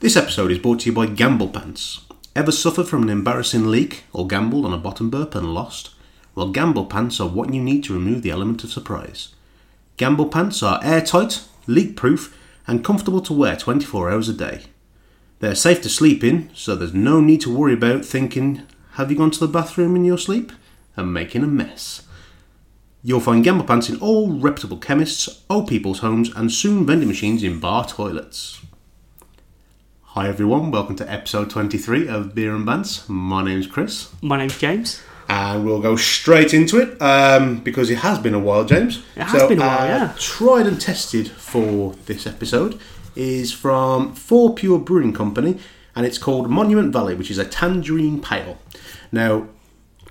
This episode is brought to you by Gamble Pants. Ever suffered from an embarrassing leak or gambled on a bottom burp and lost? Well, Gamble Pants are what you need to remove the element of surprise. Gamble Pants are airtight, leak-proof and comfortable to wear 24 hours a day. They're safe to sleep in, so there's no need to worry about thinking, have you gone to the bathroom in your sleep? And making a mess. You'll find Gamble Pants in all reputable chemists, old people's homes and soon vending machines in bar toilets. Hi everyone, welcome to episode 23 of Beer and Bants. My name's Chris. My name's James. And we'll go straight into it, because it has been a while, James. It has been a while, yeah. Tried and tested for this episode is from Four Pure Brewing Company, and it's called Monument Valley, which is a tangerine pale. Now,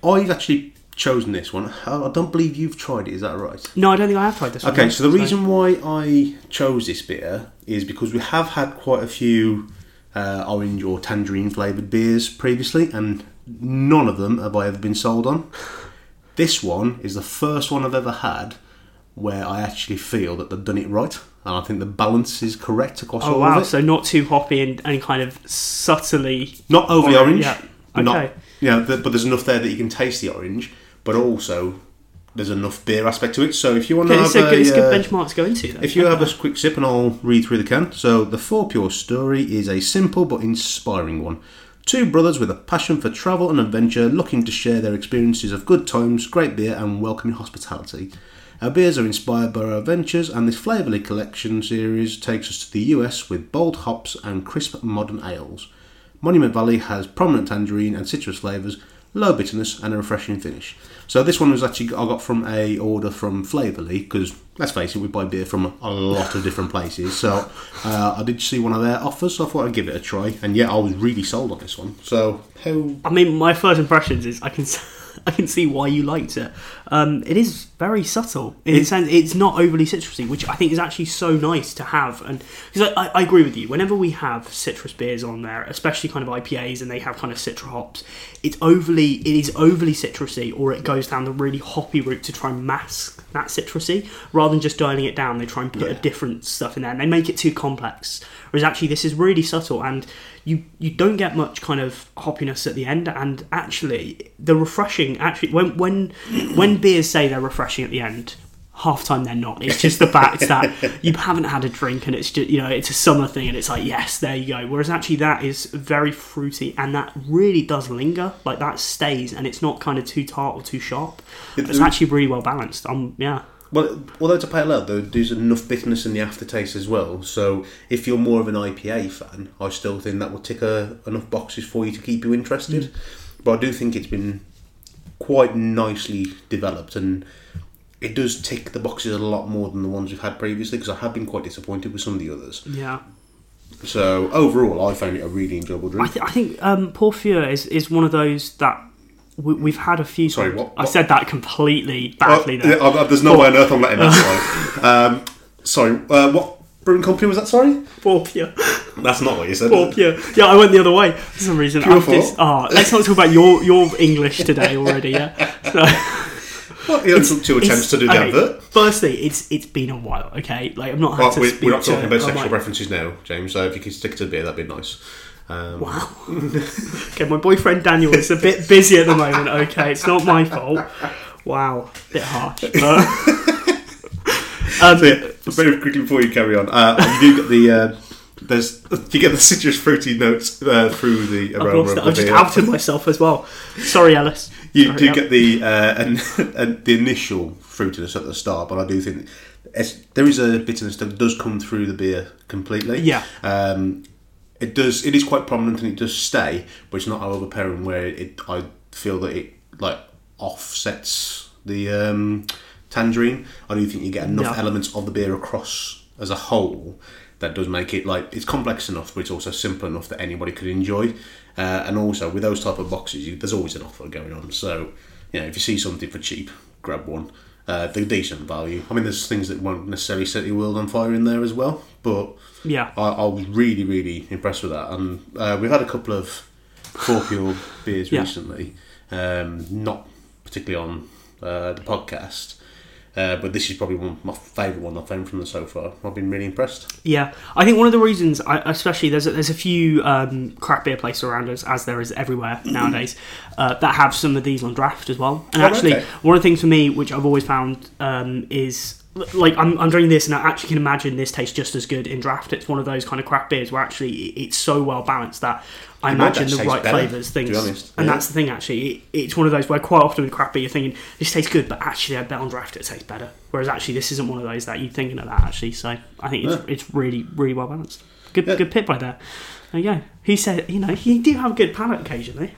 I've actually chosen this one. I don't believe you've tried it, is that right? No, I don't think I have tried this one. Okay, so the reason why I chose this beer is because we have had quite a few orange or tangerine flavoured beers previously, and none of them have I ever been sold on. This one is the first one I've ever had where I actually feel that they've done it right, and I think the balance is correct across all of it. Oh wow, so not too hoppy and kind of subtly... Not overly orange. Yeah, okay. But there's enough there that you can taste the orange, but also there's enough beer aspect to it, so if you want to have it's a good benchmark to go into. Though. If you have a quick sip, and I'll read through the can. So, the Four Pure story is a simple but inspiring one. Two brothers with a passion for travel and adventure looking to share their experiences of good times, great beer and welcoming hospitality. Our beers are inspired by our adventures and this Flavourly collection series takes us to the US with bold hops and crisp modern ales. Monument Valley has prominent tangerine and citrus flavours, low bitterness and a refreshing finish. So this one was actually I got from a order from Flavourly, because let's face it, we buy beer from a lot of different places. So I did see one of their offers, so I thought I'd give it a try. And yeah, I was really sold on this one. So I mean, my first impressions is I can see why you liked it. It is very subtle in the sense it's not overly citrusy, which I think is actually so nice to have. And because I agree with you, whenever we have citrus beers on there, especially kind of IPAs, and they have kind of citrus hops, it is overly citrusy, or it goes down the really hoppy route to try and mask that citrusy. Rather than just dialing it down, they try and put a different stuff in there, and they make it too complex. Whereas actually, this is really subtle, and you don't get much kind of hoppiness at the end. And actually, the refreshing when beers say they're refreshing at the end, half time they're not. It's just the fact that you haven't had a drink, and it's just, you know, it's a summer thing, and it's like, yes, there you go. Whereas actually, that is very fruity, and that really does linger. Like that stays, and it's not kind of too tart or too sharp. It's actually really well balanced. Well, although it's a pale ale, there's enough bitterness in the aftertaste as well. So if you're more of an IPA fan, I still think that will tick enough boxes for you to keep you interested. But I do think it's been quite nicely developed, and it does tick the boxes a lot more than the ones we've had previously, because I have been quite disappointed with some of the others. Yeah. So overall, I found it a really enjoyable drink. I think Porphyr is one of those that... We've had a few... Sorry, what? I said that completely badly there. There's no way on earth I'm letting that slide. What brewing company was that, sorry? Four Pure. That's not what you said. Four Pure. Yeah, I went the other way for some reason. Let's not talk about your English today already, yeah? Took two attempts to do the advert. Firstly, it's been a while, okay? Like, I'm not... We're not talking about sexual references now, James, so if you could stick to the beer, that'd be nice. Wow. Okay, my boyfriend Daniel is a bit busy at the moment, okay? It's not my fault. Wow. Bit harsh. Very quickly before you carry on, you do get the citrus fruity notes through the aroma of the beer. I've just outed myself as well. Sorry, Alice. Get the initial fruitiness at the start, but I do think there is a bitterness that does come through the beer completely. Yeah. It does. It is quite prominent, and it does stay, but it's not overpowering. Where I feel that it like offsets the tangerine. I do think you get enough elements of the beer across as a whole that does make it like it's complex enough, but it's also simple enough that anybody could enjoy. And also with those type of boxes, there's always an offer going on. So if you see something for cheap, grab one. They're decent value. I mean, there's things that won't necessarily set your world on fire in there as well, but yeah, I was really, really impressed with that. And we've had a couple of Four Pure beers recently, not particularly on the podcast, But this is probably my favourite one I've found from them so far. I've been really impressed. Yeah, I think one of the reasons, especially there's a few craft beer places around us, as there is everywhere nowadays, that have some of these on draft as well. And one of the things for me, which I've always found is, like, I'm drinking this and I actually can imagine this tastes just as good in draft. It's one of those kind of craft beers where actually it's so well balanced that I imagine the right flavours, things. To be honest. And that's the thing, actually. It's one of those where quite often with craft beer you're thinking, this tastes good, but actually I bet on draft it tastes better. Whereas actually this isn't one of those that you're thinking of that, actually. So I think it's really, really well balanced. Good pit by there. There you go. He said, you know, you do have a good palate occasionally.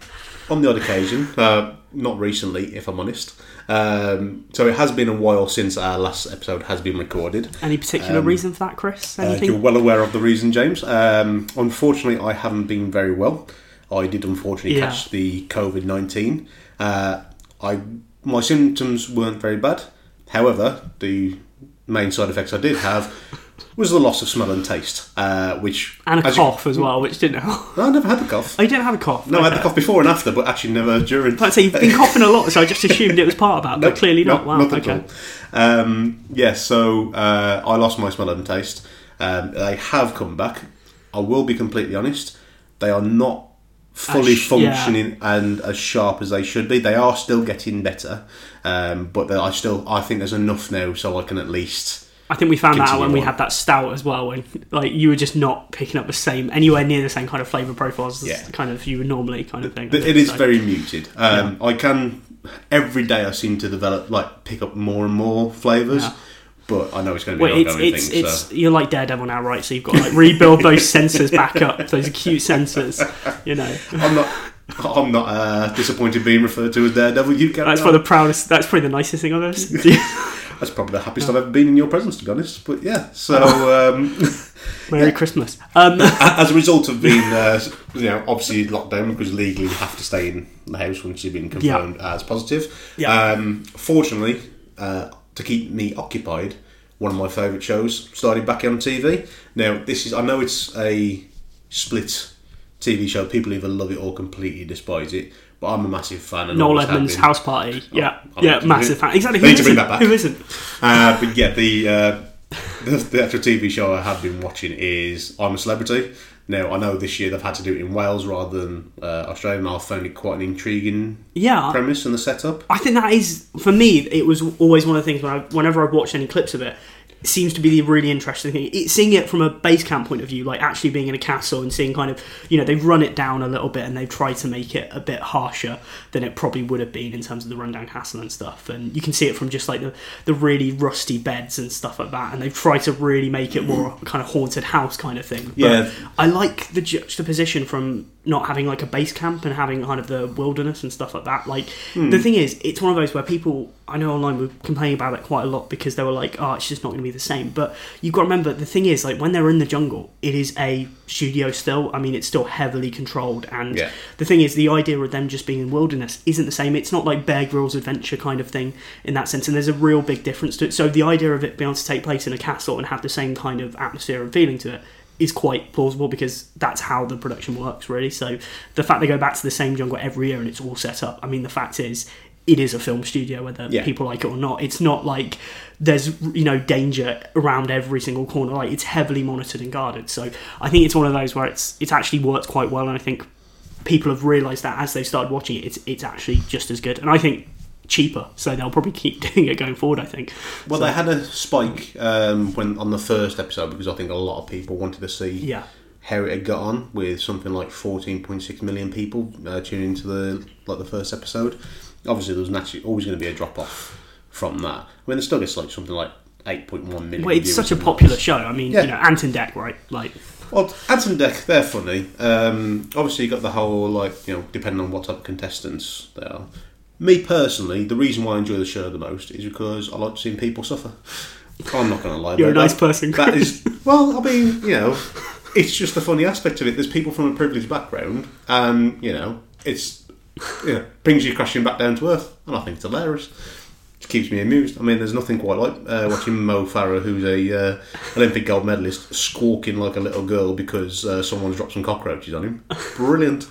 On the odd occasion, not recently, if I'm honest. So it has been a while since our last episode has been recorded. Any particular reason for that, Chris? You're well aware of the reason, James. Unfortunately, I haven't been very well. I did unfortunately catch the COVID-19. My symptoms weren't very bad. However, the main side effects I did have was the loss of smell and taste, and a cough as well, which didn't help. No, I never had the cough. Oh, you didn't have a cough? No, I had the cough before and after, but actually never during. I'd say you've been coughing a lot, so I just assumed it was part of that, but clearly not. Wow, okay. So I lost my smell and taste. They have come back. I will be completely honest, they are not fully functioning and as sharp as they should be. They are still getting better, but I think there's enough now, so I can at least... I think we found that out when we had that stout as well, when you were just not picking up anywhere near the same kind of flavour profiles as kind of you would normally kind of thing. It is very muted. Every day I seem to develop, pick up more and more flavours, but I know it's going to be an ongoing thing. You're like Daredevil now, right? So you've got to rebuild those sensors back up, those acute sensors, you know. I'm not disappointed being referred to as Daredevil. That's probably the proudest. That's probably the nicest thing I've ever seen. That's probably the happiest I've ever been in your presence, to be honest. But Merry Christmas. As a result of being, obviously locked down because legally you have to stay in the house once you've been confirmed as positive. Yeah. Fortunately, to keep me occupied, one of my favourite shows started back on TV. Now, I know it's a split TV show, people either love it or completely despise it, but I'm a massive fan. And Noel Edmonds' House Party, massive fan. Exactly, who isn't? Who isn't? But yeah, the actual TV show I have been watching is I'm a Celebrity. Now, I know this year they've had to do it in Wales rather than Australia, and I found it quite an intriguing premise and the setup. I think that is, for me, it was always one of the things whenever I've watched any clips of it, seems to be the really interesting thing. Seeing it from a base camp point of view, like actually being in a castle and seeing kind of, they've run it down a little bit and they've tried to make it a bit harsher than it probably would have been in terms of the rundown castle and stuff. And you can see it from just like the really rusty beds and stuff like that. And they've tried to really make it more kind of haunted house kind of thing. But I like the juxtaposition from not having like a base camp and having kind of the wilderness and stuff like that. The thing is, it's one of those where people, I know online, were complaining about it quite a lot because they were like, oh, it's just not going to be the same. But you've got to remember, the thing is, like, when they're in the jungle, it is a studio still. I mean, it's still heavily controlled. And the thing is, the idea of them just being in wilderness isn't the same. It's not like Bear Grylls adventure kind of thing in that sense. And there's a real big difference to it. So the idea of it being able to take place in a castle and have the same kind of atmosphere and feeling to it is quite plausible because that's how the production works, really. So the fact they go back to the same jungle every year and it's all set up, I mean, the fact is, it is a film studio, whether people like it or not. It's not like there's danger around every single corner. Like, it's heavily monitored and guarded. So I think it's one of those where it's actually worked quite well, and I think people have realised that as they started watching it, it's actually just as good. And I think cheaper, so they'll probably keep doing it going forward, I think. Well, they had a spike when on the first episode because I think a lot of people wanted to see how it had got on, with something like 14.6 million people tuning into the first episode. Obviously, there was naturally always going to be a drop off from that. I mean, it still gets like something like 8.1 million. Well, it's such a popular show. I mean, Ant and Dec, right? Ant and Dec, they're funny. Obviously, you got the whole depending on what type of contestants they are. Me personally, the reason why I enjoy the show the most is because I like seeing people suffer. I'm not going to lie. You're a nice person, Chris. That is, well, I mean, it's just the funny aspect of it. There's people from a privileged background, and it's brings you crashing back down to earth, and I think it's hilarious. It keeps me amused. I mean, there's nothing quite like watching Mo Farah, who's a Olympic gold medalist, squawking like a little girl because someone's dropped some cockroaches on him. Brilliant.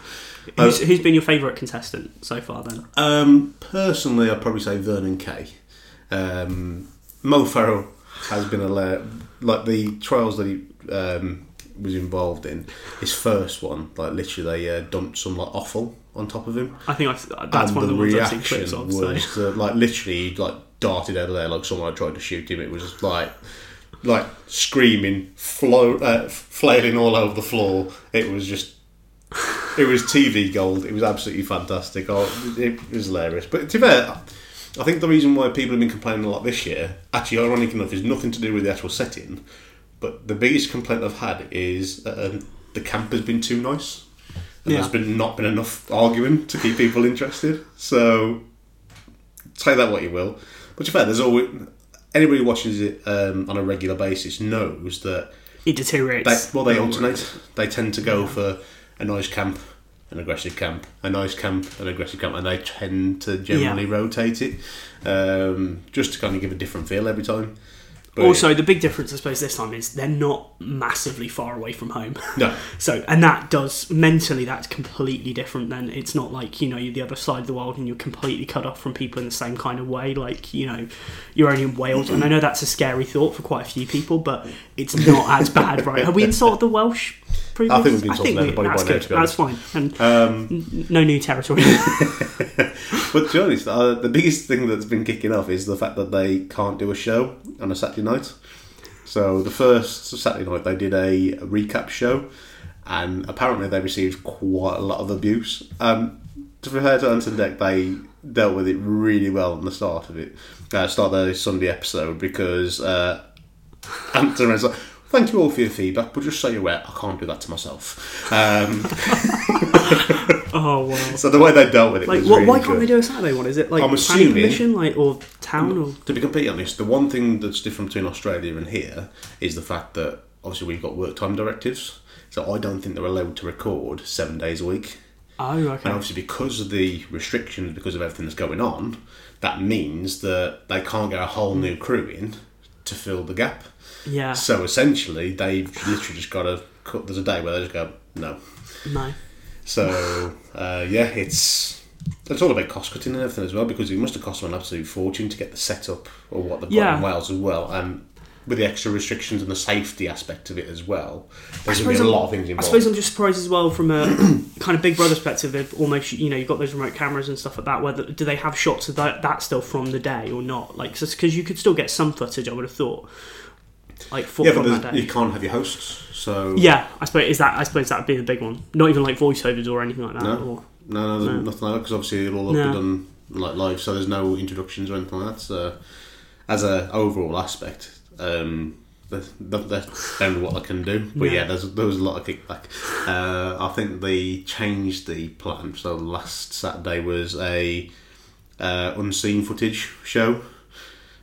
Who's been your favourite contestant so far, then? Personally, I'd probably say Vernon Kay. Mo Farah has been a like the trials that he was involved in. His first one, like literally, they dumped some like offal on top of him. I think that's one of the ones I've seen clips of. Was so. Like literally, like darted out of there like someone had tried to shoot him. It was like screaming, flailing all over the floor. It was just. It was TV gold. It was absolutely fantastic. It was hilarious. But to be fair, I think the reason why people have been complaining a lot this year, actually, ironic enough, is nothing to do with the actual setting. But the biggest complaint I've had is the camp has been too nice. And there's been not been enough arguing to keep people interested. So, say that what you will. But to be fair, there's always... Anybody who watches it on a regular basis knows that... It deteriorates. They alternate. They tend to go for... a nice camp, an aggressive camp, a nice camp, an aggressive camp, and they tend to generally rotate it just to kind of give a different feel every time. But also, the big difference, I suppose, this time is they're not massively far away from home. No. So, and that does, mentally, that's completely different then. It's not like, you know, you're the other side of the world and you're completely cut off from people in the same kind of way. Like, you know, you're only in Wales. And I know that's a scary thought for quite a few people, but it's not as bad, right? Have we insulted the Welsh previously? I think we've insulted everybody by now, to be honest. That's fine. And no new territory. But to be honest, the biggest thing that's been kicking off is the fact that they can't do a show on a Saturday night. So the first Saturday night they did a recap show, and apparently they received quite a lot of abuse. To refer to Ant and Dec, they dealt with it really well on the start of it. Start their Sunday episode, because Ant and Dec like, thank you all for your feedback, but just so you're aware, I can't do that to myself. Oh wow! So the way they dealt with it, like, was really why can't good. They do a Saturday one? Is it like planning permission, like, or town, or to be completely honest, the one thing that's different between Australia and here is the fact that obviously we've got work time directives, so I don't think they're allowed to record 7 days a week. Oh, okay. And obviously because of the restrictions, because of everything that's going on, that means that they can't get a whole new crew in to fill the gap. Yeah. So essentially, they've literally just got to cut. There's a day where they just go no. So, it's all about cost cutting and everything as well, because it must have cost them an absolute fortune to get the setup or what they've got in Wales as well. And with the extra restrictions and the safety aspect of it as well, there's going to be a lot of things involved. I suppose I'm just surprised as well from a kind of Big Brother perspective, they've almost, you know, you've got those remote cameras and stuff like that, whether do they have shots of that still from the day or not? Like, because you could still get some footage, I would have thought. Like from that day. You can't have your hosts, so I suppose that would be the big one. Not even like voiceovers or anything like that. No, nothing like that, because obviously it'll all be done like live, so there's no introductions or anything like that. So as a overall aspect, that's only what I can do. But there was a lot of kickback. I think they changed the plan. So last Saturday was a unseen footage show.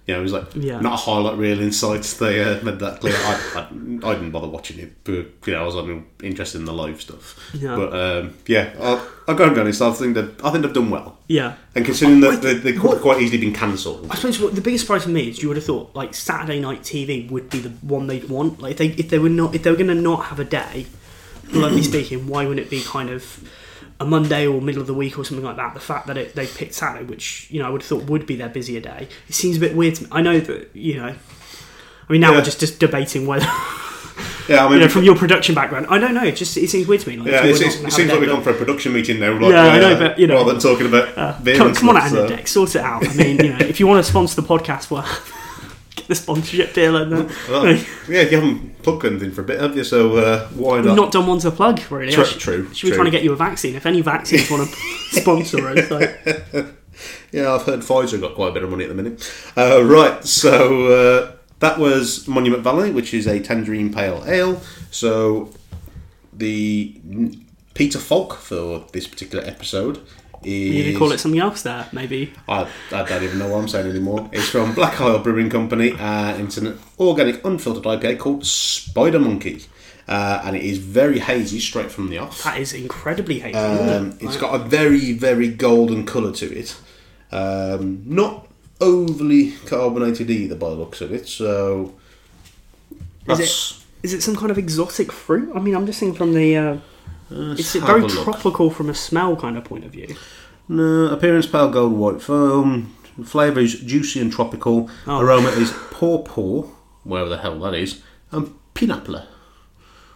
Yeah, it was like not a highlight reel in sight. They made that clear. I didn't bother watching it, but you know, I was interested in the live stuff. Yeah. But I'll go and be honest. I think they've done well. Yeah. And considering that they could have quite easily been cancelled. I suppose the biggest surprise for me is you would have thought like Saturday night TV would be the one they'd want. Like if they were going to not have a day, bluntly speaking, why wouldn't it be kind of a Monday or middle of the week or something like that? The fact that they picked Saturday, which, you know, I would have thought would be their busier day, it seems a bit weird to me. I know that, you know, I mean, now we're just debating whether, I mean, you know, from your production background, I don't know, it seems weird to me. Like, yeah, it seems like we've gone for a production meeting now, like, I know, but, you know, rather than talking about come on, Ant and Dec, sort it out. I mean, you know, if you want to sponsor the podcast, well, the sponsorship deal and then you haven't plugged anything for a bit, have you? So why not? We've not done one to plug, really. True. Should we try to get you a vaccine? If any vaccines want to sponsor us, like. Yeah, I've heard Pfizer got quite a bit of money at the minute. Right, so that was Monument Valley, which is a tangerine pale ale. So the Peter Falk for this particular episode. You could call it something else there, maybe. I don't even know what I'm saying anymore. It's from Black Isle Brewing Company, and it's an organic, unfiltered IPA called Spider Monkey. And it is very hazy straight from the off. That is incredibly hazy. It's got a very, very golden colour to it. Not overly carbonated either by the looks of it, so... Is it some kind of exotic fruit? I mean, I'm just thinking from the... It's very tropical from a smell kind of point of view. No, appearance pale gold white foam, The flavour is juicy and tropical. Oh. Aroma is pawpaw, wherever the hell that is, and pineapple.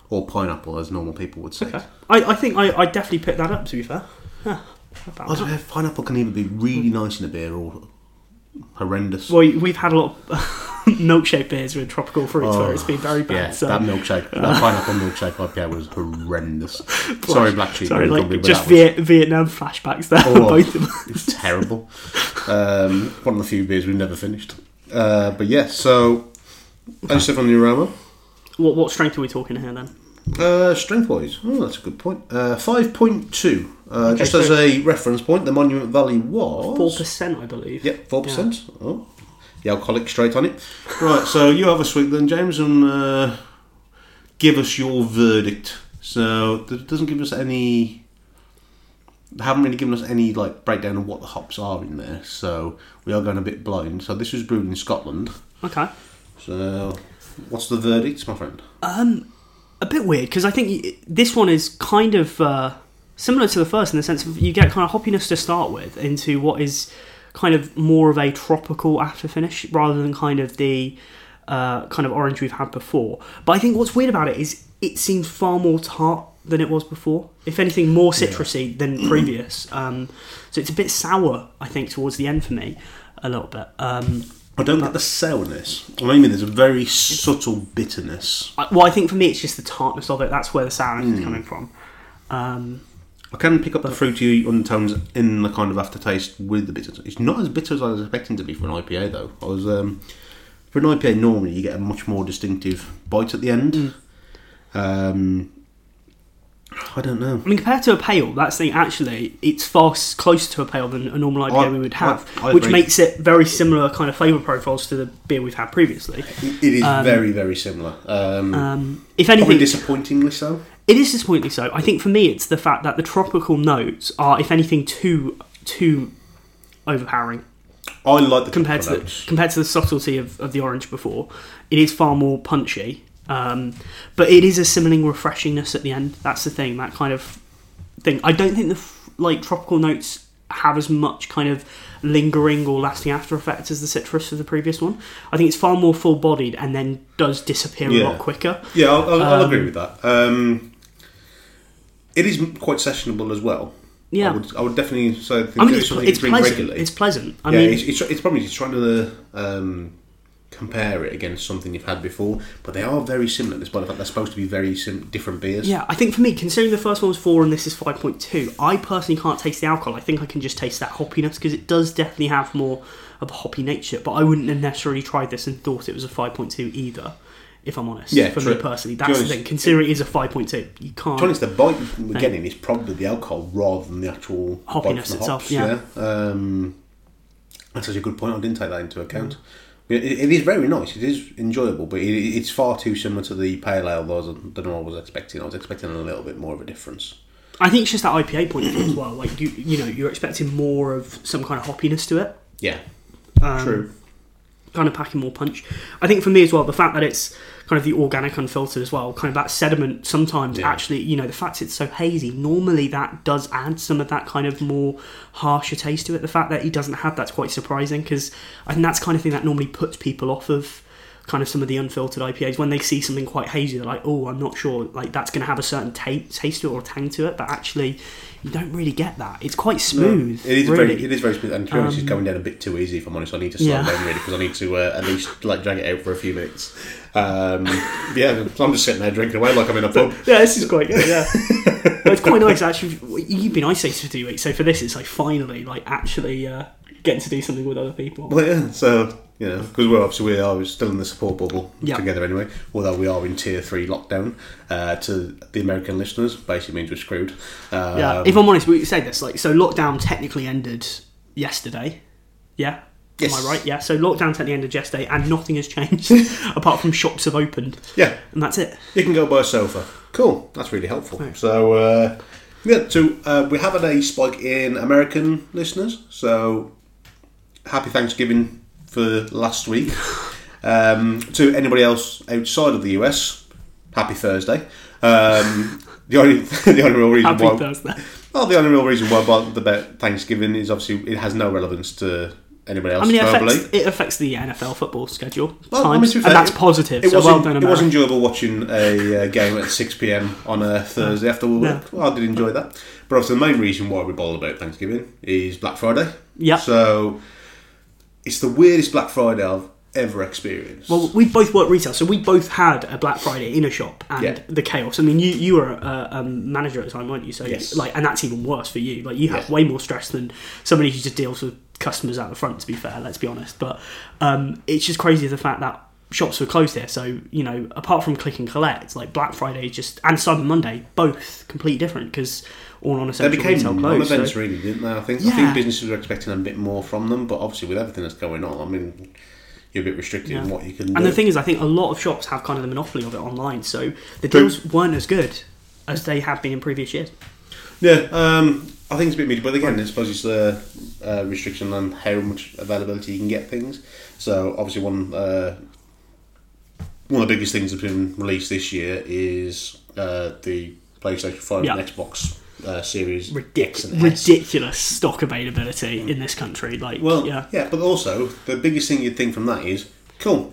Or pineapple, as normal people would say. Okay. I think I definitely picked that up, to be fair. Huh. I don't know if pineapple can either be really nice in a beer or horrendous. Well, we've had a lot of milkshake beers with tropical fruits where it's been very bad. Yeah, so. That pineapple milkshake IPA was horrendous. Sorry, Black Sheep. Sorry, like, just Vietnam flashbacks there. Both of them. It was terrible. One of the few beers we've never finished. But yeah, so... Okay. And stuff on the aroma. What strength are we talking here then? Strength-wise, that's a good point. 5.2. Okay, just so as a reference point, the Monument Valley was 4%, I believe. Yep, 4%. Yeah. Oh, the alcoholic straight on it. Right, so you have a swig then, James, and give us your verdict. So it doesn't give us any. They haven't really given us any like breakdown of what the hops are in there, so we are going a bit blind. So this was brewed in Scotland. Okay. So, what's the verdict, my friend? A bit weird, because I think this one is kind of similar to the first in the sense of you get kind of hoppiness to start with into what is kind of more of a tropical after finish rather than kind of the kind of orange we've had before. But I think what's weird about it is it seems far more tart than it was before. If anything, more citrusy than previous. So it's a bit sour, I think, towards the end for me, a little bit. I don't get the sourness. I mean, there's a very subtle bitterness. Well, I think for me it's just the tartness of it. That's where the sourness is coming from. I can pick up the fruity undertones in the kind of aftertaste with the bitterness. It's not as bitter as I was expecting to be for an IPA, though. I was for an IPA, normally you get a much more distinctive bite at the end. I don't know. I mean, compared to a pale, that's the thing, actually, it's far closer to a pale than a normal IPA we would have, which makes it very similar kind of flavour profiles to the beer we've had previously. It is very, very similar. If anything... Probably disappointingly so. It is disappointingly so. I think for me, it's the fact that the tropical notes are, if anything, too overpowering. I like the tropical notes. Compared to the subtlety of the orange before, it is far more punchy. But it is a simmering refreshingness at the end. That's the thing, that kind of thing. I don't think the tropical notes have as much kind of lingering or lasting after effects as the citrus of the previous one. I think it's far more full-bodied and then does disappear a lot quicker. Yeah, I'll agree with that. It is quite sessionable as well. Yeah, I would definitely say. It's pleasant. Regularly. It's pleasant. It's probably just trying to. Compare it against something you've had before, but they are very similar despite the fact they're supposed to be very different beers. Yeah, I think for me, considering the first one was 4 and this is 5.2, I personally can't taste the alcohol. I think I can just taste that hoppiness because it does definitely have more of a hoppy nature, but I wouldn't have necessarily tried this and thought it was a 5.2 either, if I'm honest. Yeah, for me personally, that's the thing. Considering it is a 5.2, you can't... To be honest, the bite we're getting is probably the alcohol rather than the actual hoppiness itself. Yeah. That's such a good point. I didn't take that into account. It is very nice. It is enjoyable, but it's far too similar to the pale ale than I was expecting. I was expecting a little bit more of a difference. I think it's just that IPA point of view as well. Like you're expecting more of some kind of hoppiness to it. Yeah, true. Kind of packing more punch. I think for me as well, the fact that it's kind of the organic unfiltered as well, kind of that sediment sometimes actually, the fact it's so hazy, normally that does add some of that kind of more harsher taste to it. The fact that he doesn't have that's quite surprising because I think that's the kind of thing that normally puts people off of kind of some of the unfiltered IPAs. When they see something quite hazy, they're like, I'm not sure, like that's going to have a certain taste to it or tang to it, but actually you don't really get that. It's quite smooth. No, it is very smooth, and to be honest, it's going down a bit too easy, if I'm honest. I need to slow down really, because I need to at least drag it out for a few minutes. I'm just sitting there drinking away like I'm in a pub. Yeah, this is quite good, yeah. It's quite nice, actually. You've been isolated for 2 weeks, so for this it's like finally actually getting to do something with other people. Well, yeah, so... because we are still in the support bubble together anyway, although we are in tier 3 lockdown to the American listeners, basically means we're screwed. If I'm honest, we say this, so lockdown technically ended yesterday, yeah? Yes. Am I right? Yeah, so lockdown technically ended yesterday and nothing has changed apart from shops have opened. Yeah. And that's it. You can go buy a sofa. Cool, that's really helpful. Right. So, we have had a spike in American listeners, so happy Thanksgiving for last week. To anybody else outside of the US, happy Thursday. The only real reason why I bothered about Thanksgiving is obviously it has no relevance to Anybody else? I mean, it affects the NFL football schedule. Well, I mean, to be fair, and that's positive. So well done, America. It was enjoyable watching a game at 6 p.m. on a Thursday after work. Well, I did enjoy that. But obviously, the main reason why we bowl about Thanksgiving is Black Friday. Yeah. So it's the weirdest Black Friday I've ever experienced. Well, we both work retail, so we both had a Black Friday in a shop, and the chaos. I mean, you were a manager at the time, weren't you? So like, and that's even worse for you. Like, you have way more stress than somebody who just deals with customers out the front, to be fair, let's be honest. But it's just crazy, the fact that shops were closed here. So, you know, apart from click and collect, like Black Friday just and Cyber Monday, both completely different, because all on a social retail close. They became non-events, really, didn't they? I think businesses were expecting a bit more from them, but obviously with everything that's going on, I mean, you're a bit restricted in what you can do. And the thing is, I think a lot of shops have kind of the monopoly of it online, so the deals weren't as good as they have been in previous years. Yeah, I think it's a bit meaty, but again, I suppose it's the restriction on how much availability you can get things. So obviously one of the biggest things that's been released this year is the PlayStation 5 and Xbox Series ridiculous stock availability in this country. Like, but also the biggest thing you'd think from that is, cool,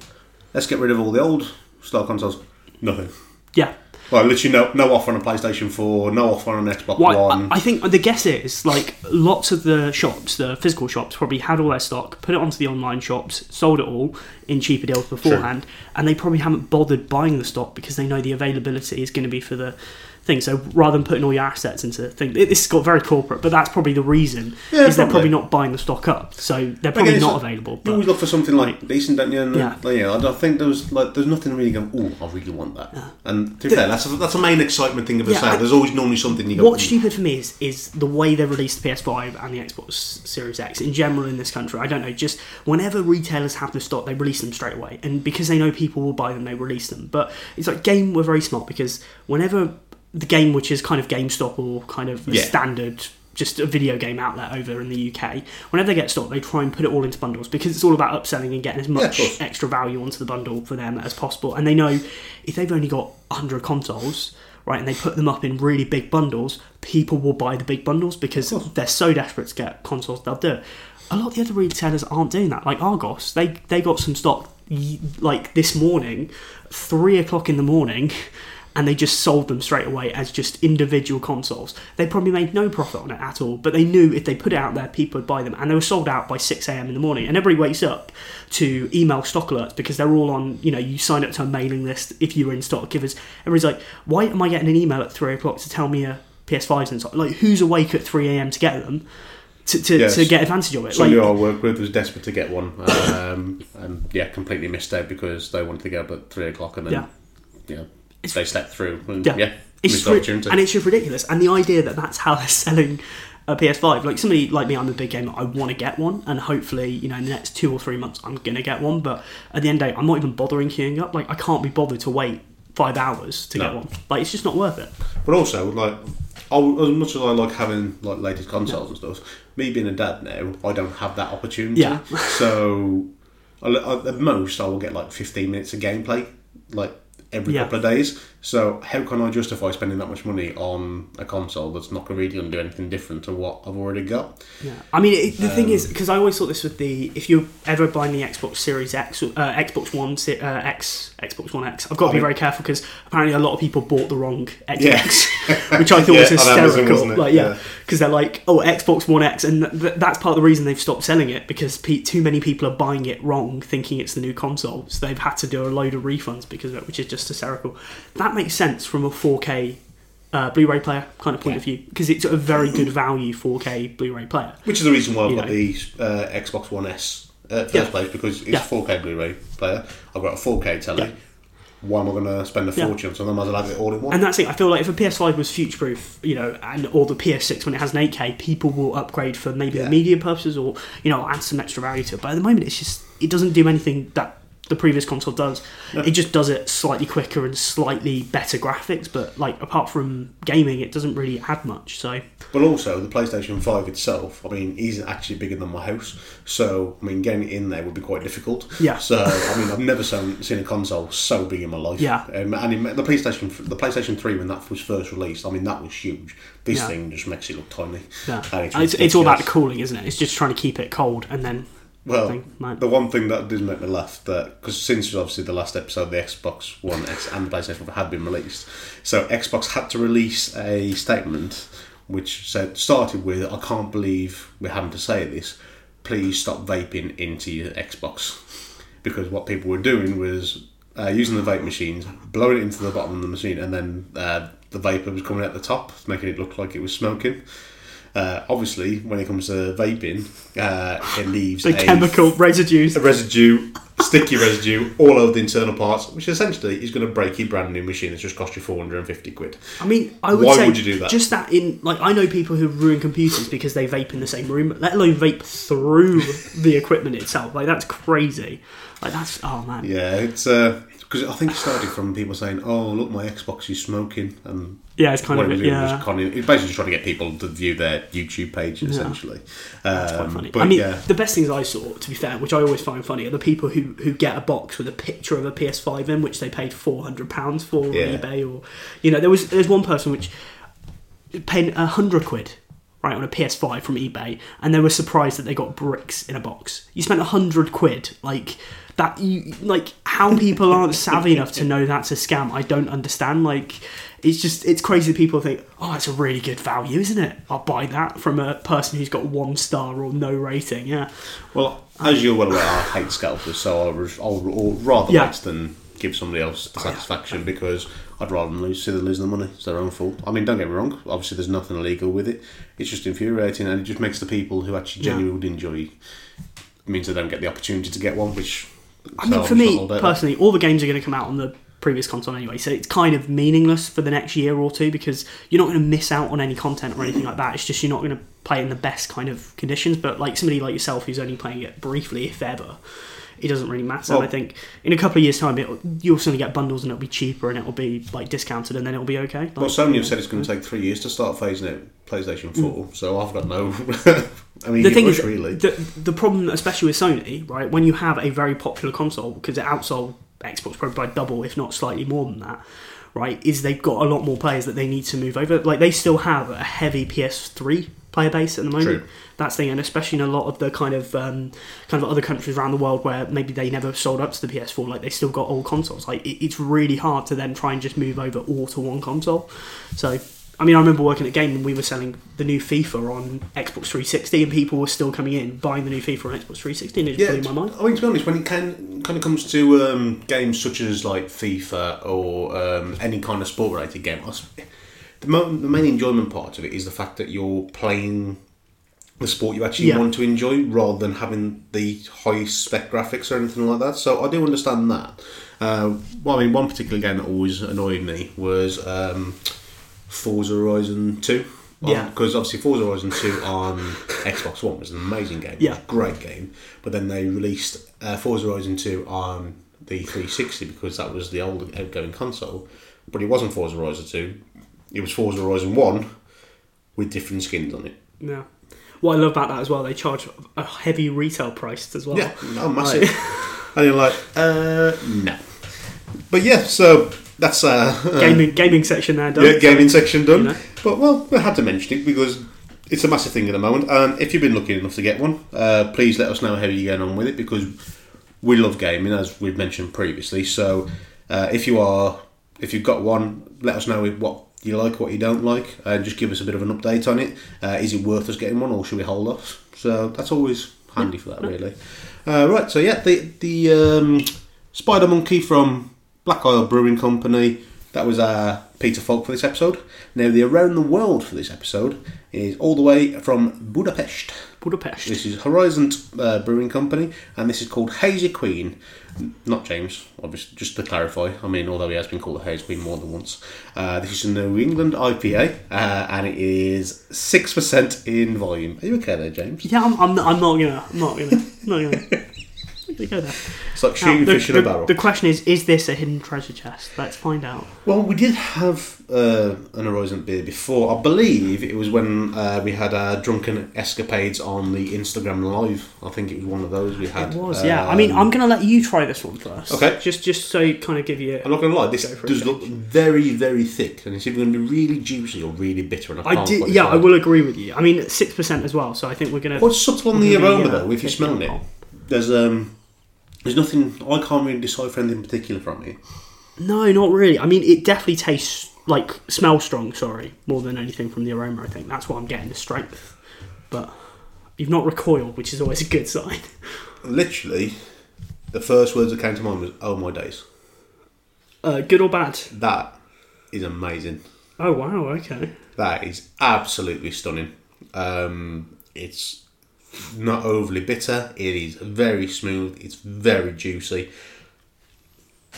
let's get rid of all the old style consoles. Nothing. Yeah. Well, literally no offer on a PlayStation 4, no offer on an Xbox One. I think the guess is, like, lots of the shops, the physical shops, probably had all their stock, put it onto the online shops, sold it all in cheaper deals beforehand, and they probably haven't bothered buying the stock because they know the availability is going to be for the thing. So rather than putting all your assets into things, this has got very corporate, but that's probably the reason, is they're probably not buying the stock up. So they're probably not available. But you always look for something like decent, don't you? And I think there's nothing really going, oh, I really want that. Yeah. And to be fair, that's a main excitement thing of a sale. There's always normally something you go, what's stupid for me is the way they released the PS5 and the Xbox Series X in general in this country. I don't know, just whenever retailers have the stock, they release them straight away. And because they know people will buy them, they release them. But it's like Game were very smart, because whenever the Game, which is kind of GameStop or kind of a standard, just a video game outlet over in the UK, whenever they get stock, they try and put it all into bundles, because it's all about upselling and getting as much extra value onto the bundle for them as possible. And they know if they've only got 100 consoles, right, and they put them up in really big bundles, people will buy the big bundles because they're so desperate to get consoles, they'll do it. A lot of the other retailers aren't doing that. Like Argos, they got some stock like this morning, 3:00 in the morning, and they just sold them straight away as just individual consoles. They probably made no profit on it at all, but they knew if they put it out there, people would buy them. And they were sold out by 6 a.m. in the morning. And everybody wakes up to email stock alerts because they're all on, you know, you sign up to a mailing list if you were in stock. Everybody's like, why am I getting an email at 3:00 to tell me a PS5's in stock? Like, who's awake at 3 a.m. to get them? To get advantage of it. Somebody I work with was desperate to get one. And completely missed out because they wanted to get up at 3:00 and then, they slept through. And, and it's just ridiculous. And the idea that that's how they're selling a PS5. Like, somebody like me, I'm a big gamer. I want to get one, and hopefully, you know, in the next 2 or 3 months, I'm gonna get one. But at the end of the day, I'm not even bothering queuing up. Like, I can't be bothered to wait 5 hours to get one. Like, it's just not worth it. But also, like, as much as I like having like latest consoles and stuff, me being a dad now, I don't have that opportunity. Yeah. So, at most, I will get like 15 minutes of gameplay, like, every couple of days. So how can I justify spending that much money on a console that's not really going to do anything different to what I've already got? Yeah, I mean, the thing is, because I always thought this with the, if you're ever buying the Xbox Series X, Xbox One X, I've got to be very careful, because apparently a lot of people bought the wrong Xbox, which I thought was hysterical. Amazon, like, because they're like, oh, Xbox One X, and that's part of the reason they've stopped selling it, because too many people are buying it wrong, thinking it's the new console, so they've had to do a load of refunds because of it, which is just hysterical. That makes sense from a 4K Blu-ray player kind of point of view, because it's a very good value 4K Blu-ray player. Which is the reason why I've got the Xbox One S first place, because it's a 4K Blu-ray player. I've got a 4K telly. Yeah. Why am I going to spend a fortune? So I might as well have it all in one. And that's it. I feel like if a PS5 was future-proof, you know, or the PS6 when it has an 8K, people will upgrade for maybe the media purposes, or, you know, add some extra value to it. But at the moment, it's just, it doesn't do anything that the previous console does. It just does it slightly quicker and slightly better graphics, but like, apart from gaming, it doesn't really add much. So, but also the PlayStation 5 itself, I mean, isn't actually bigger than my house, so I mean, getting it in there would be quite difficult. Yeah. So I mean, I've never seen a console so big in my life. Yeah. And the PlayStation 3 when that was first released, I mean, that was huge. This thing just makes it look tiny. Yeah. And it's all about the cooling, isn't it? It's just trying to keep it cold and then Well, the one thing that did make me laugh, that because since obviously the last episode, the Xbox One X and the PlayStation 4 had been released, so Xbox had to release a statement which said, started with, "I can't believe we're having to say this. Please stop vaping into your Xbox," because what people were doing was using the vape machines, blowing it into the bottom of the machine, and then the vapor was coming out the top, making it look like it was smoking. Obviously, when it comes to vaping, it leaves the chemical residues, a residue, sticky residue all over the internal parts, which essentially is going to break your brand new machine. It's just cost you £450. I mean, I would say, why would you do that? Just that in, like, I know people who ruin computers because they vape in the same room, let alone vape through the equipment itself. Like, that's crazy. Like, that's, oh man. Yeah, it's because I think it started from people saying, "Oh, look, my Xbox is smoking," and yeah, it's kind of it, yeah. It's basically just trying to get people to view their YouTube page, essentially. Yeah. That's quite funny. But I mean, the best things I saw, to be fair, which I always find funny, are the people who get a box with a picture of a PS5 in, which they paid £400 for on eBay, or there's one person which paid £100. Right, on a PS5 from eBay, and they were surprised that they got bricks in a box. You spent £100, like that. You like how people aren't savvy enough to know that's a scam. I don't understand. Like, it's crazy that people think, "Oh, that's a really good value, isn't it? I'll buy that from a person who's got 1 star or no rating." Yeah. Well, as you're well aware, I hate scalpers, so I'll rather wait than give somebody else the satisfaction, because I'd rather them lose the money. It's their own fault. I mean, don't get me wrong, obviously there's nothing illegal with it, it's just infuriating, and it just makes the people who actually genuinely would enjoy, means they don't get the opportunity to get one, which I mean, for me personally, all the games are going to come out on the previous console anyway, so it's kind of meaningless for the next year or two, because you're not going to miss out on any content or anything like that. It's just you're not going to play it in the best kind of conditions. But like somebody like yourself who's only playing it briefly, if ever, it doesn't really matter. Well, I think in a couple of years' time, you'll suddenly get bundles and it'll be cheaper and it'll be like discounted, and then it'll be okay. Like, well, Sony have said it's going to take 3 years to start phasing out PlayStation 4, so I've got no... I mean, the thing is, really, the problem, especially with Sony, right, when you have a very popular console, because it outsold Xbox probably by double, if not slightly more than that, right, is they've got a lot more players that they need to move over. Like, they still have a heavy PS3 player base at the moment. True. That's the thing, and especially in a lot of the kind of other countries around the world where maybe they never sold up to the PS4, like they still got old consoles. Like it's really hard to then try and just move over all to one console. So I mean, I remember working at a game and we were selling the new FIFA on Xbox 360, and people were still coming in buying the new FIFA on Xbox 360, and it just blew my mind. I mean, to be honest, when it kind of comes to games such as like FIFA or any kind of sport-related game, the main enjoyment part of it is the fact that you're playing the sport you actually want to enjoy, rather than having the high spec graphics or anything like that. So I do understand that. Well, I mean, one particular game that always annoyed me was Forza Horizon 2. Because obviously Forza Horizon 2 on Xbox One was an amazing game. It was a great game. But then they released Forza Horizon 2 on the 360, because that was the old outgoing console. But it wasn't Forza Horizon 2. It was Forza Horizon 1 with different skins on it. Yeah. What I love about that as well, they charge a heavy retail price as well. Yeah, no, massive. Like, and you're like, no. But yeah, so that's... gaming section there done. Yeah, gaming section done. You know. But, well, I had to mention it because it's a massive thing at the moment. If you've been lucky enough to get one, please let us know how you're going on with it, because we love gaming, as we've mentioned previously. So if you've got one, let us know what you like, what you don't like, and just give us a bit of an update on it. Is it worth us getting one, or should we hold off? So that's always handy for that, really. Right, so yeah, the Spider Monkey from Black Isle Brewing Company, that was Peter Falk for this episode. Now, the Around the World for this episode is all the way from Budapest. This is Horizont Brewing Company, and this is called Hazy Queen. Not James, obviously, just to clarify. I mean, although he has been called the Hazy Queen more than once. This is a New England IPA, and it is 6% in volume. Are you okay there, James? Yeah, I'm not gonna. Go there. It's like shooting fish in a barrel. The question is this a hidden treasure chest? Let's find out. Well, we did have an Horizont beer before. I believe it was when we had our drunken escapades on the Instagram Live. I think it was one of those we had. It was, yeah. I mean, I'm going to let you try this one first. Okay. Just so kind of give you... I'm not going to lie, this does look very, very thick, and it's either going to be really juicy or really bitter. And I will agree with you. I mean, 6% as well, so I think we're going to... What's subtle on the aroma, though, if you're smelling it? There's nothing, I can't really decipher anything particular from it. No, not really. I mean, it definitely tastes, like, smells strong, sorry, more than anything from the aroma, I think. That's what I'm getting, the strength. But you've not recoiled, which is always a good sign. Literally, the first words that came to mind was, oh my days. Good or bad? That is amazing. Oh, wow, okay. That is absolutely stunning. It's not overly bitter. It is very smooth. It's very juicy.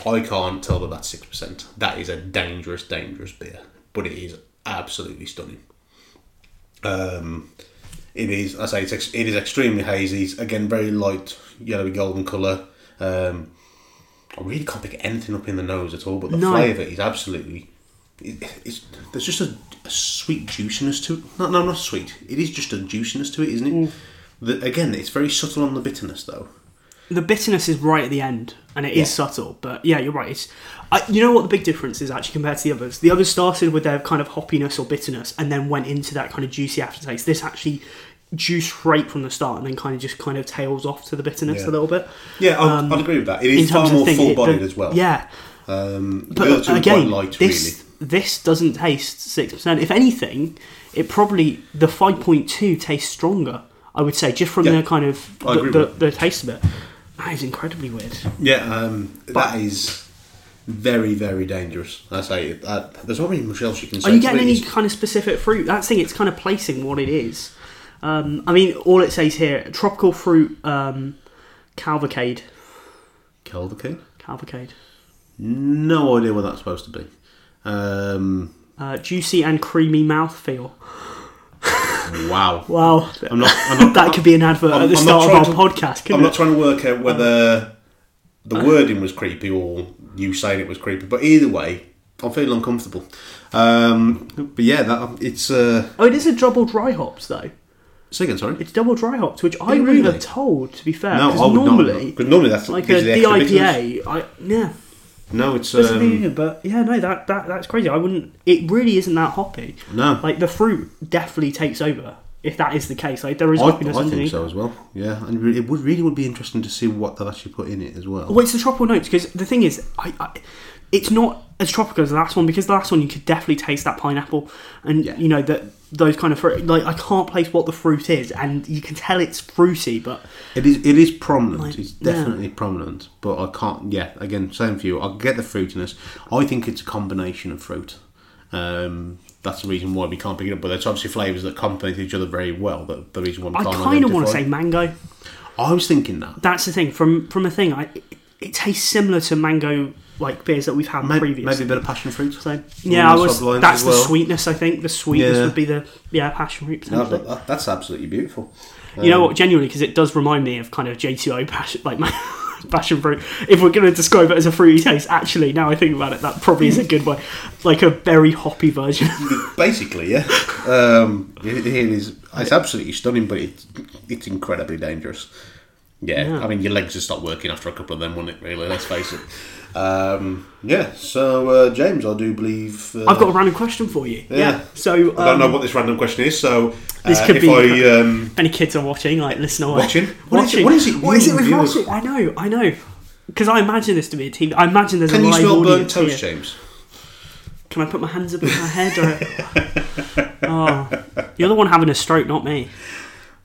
I can't tell that that's 6%. That is a dangerous, dangerous beer. But it is absolutely stunning. It is, I say, it is extremely hazy. Again, very light, yellowy, golden colour. I really can't pick anything up in the nose at all, but the flavour is absolutely... There's just a sweet juiciness to it. No, not sweet. It is just a juiciness to it, isn't it? Mm. Again, it's very subtle on the bitterness, though. The bitterness is right at the end, and it is subtle. But yeah, you're right. You know what the big difference is actually compared to the others? The others started with their kind of hoppiness or bitterness and then went into that kind of juicy aftertaste. This actually juiced right from the start and then kind of tails off to the bitterness a little bit. Yeah, I'd agree with that. It is far more full-bodied as well. Yeah. But again, light, this, really. This doesn't taste 6%. If anything, it probably, the 5.2 tastes stronger, I would say, just from the kind of the taste of it. That is incredibly weird. Yeah, that is very, very dangerous. I say there's not really much else you can say. Are you getting any kind of specific fruit? That's the thing, it's kind of placing what it is. I mean, all it says here, tropical fruit, calvacade. Calvacade? Calvacade. No idea what that's supposed to be. Juicy and creamy mouthfeel. Wow! Wow! I'm not, that could be an advert at the start of our podcast. I'm not trying to work out whether the wording was creepy or you saying it was creepy, but either way, I'm feeling uncomfortable. But yeah, it's. It is a double dry hops though. Say again, sorry. It's double dry hops, which I really am told. To be fair, no, I would normally. Because normally that's like a IPA. No, it's that's crazy. I wouldn't. It really isn't that hoppy. No, like the fruit definitely takes over if that is the case. Like there is hoppiness underneath. I think so as well. Yeah, and it would be interesting to see what they've actually put in it as well. Well, it's the tropical notes because the thing is, it's not as tropical as the last one because the last one you could definitely taste that pineapple and you know that those kind of fruit. Like I can't place what the fruit is, and you can tell it's fruity, but it is prominent. Like, it's definitely prominent, but I can't. Yeah, again, same for you. I get the fruitiness. I think it's a combination of fruit. That's the reason why we can't pick it up. But there's obviously flavours that complement each other very well. That the reason why we can't. I kind of want to say mango. I was thinking that. That's the thing. From a thing, it tastes similar to mango. Like beers that we've had previously. Maybe a bit of passion fruit. So, yeah, that's the sweetness, I think. The sweetness would be the passion fruit. No, that's absolutely beautiful. You know what, genuinely, because it does remind me of kind of J2O passion, like passion fruit. If we're going to describe it as a fruity taste, actually, now I think about it, that probably is a good way. Like a berry hoppy version. Basically, yeah. It's absolutely stunning, but it's incredibly dangerous. Yeah, I mean, your legs just stop working after a couple of them, wouldn't it, really? Let's face it. So James, I do believe... I've got a random question for you. Yeah. So I don't know what this random question is, so... This could be... any kids are watching, like, listen away. Watching? What is it? What is it with watching? I know. Because I imagine this to be a TV. I imagine there's a live audience. Can you smell burnt toast, here. James? Can I put my hands above my head? Or... Oh, you're the one having a stroke, not me.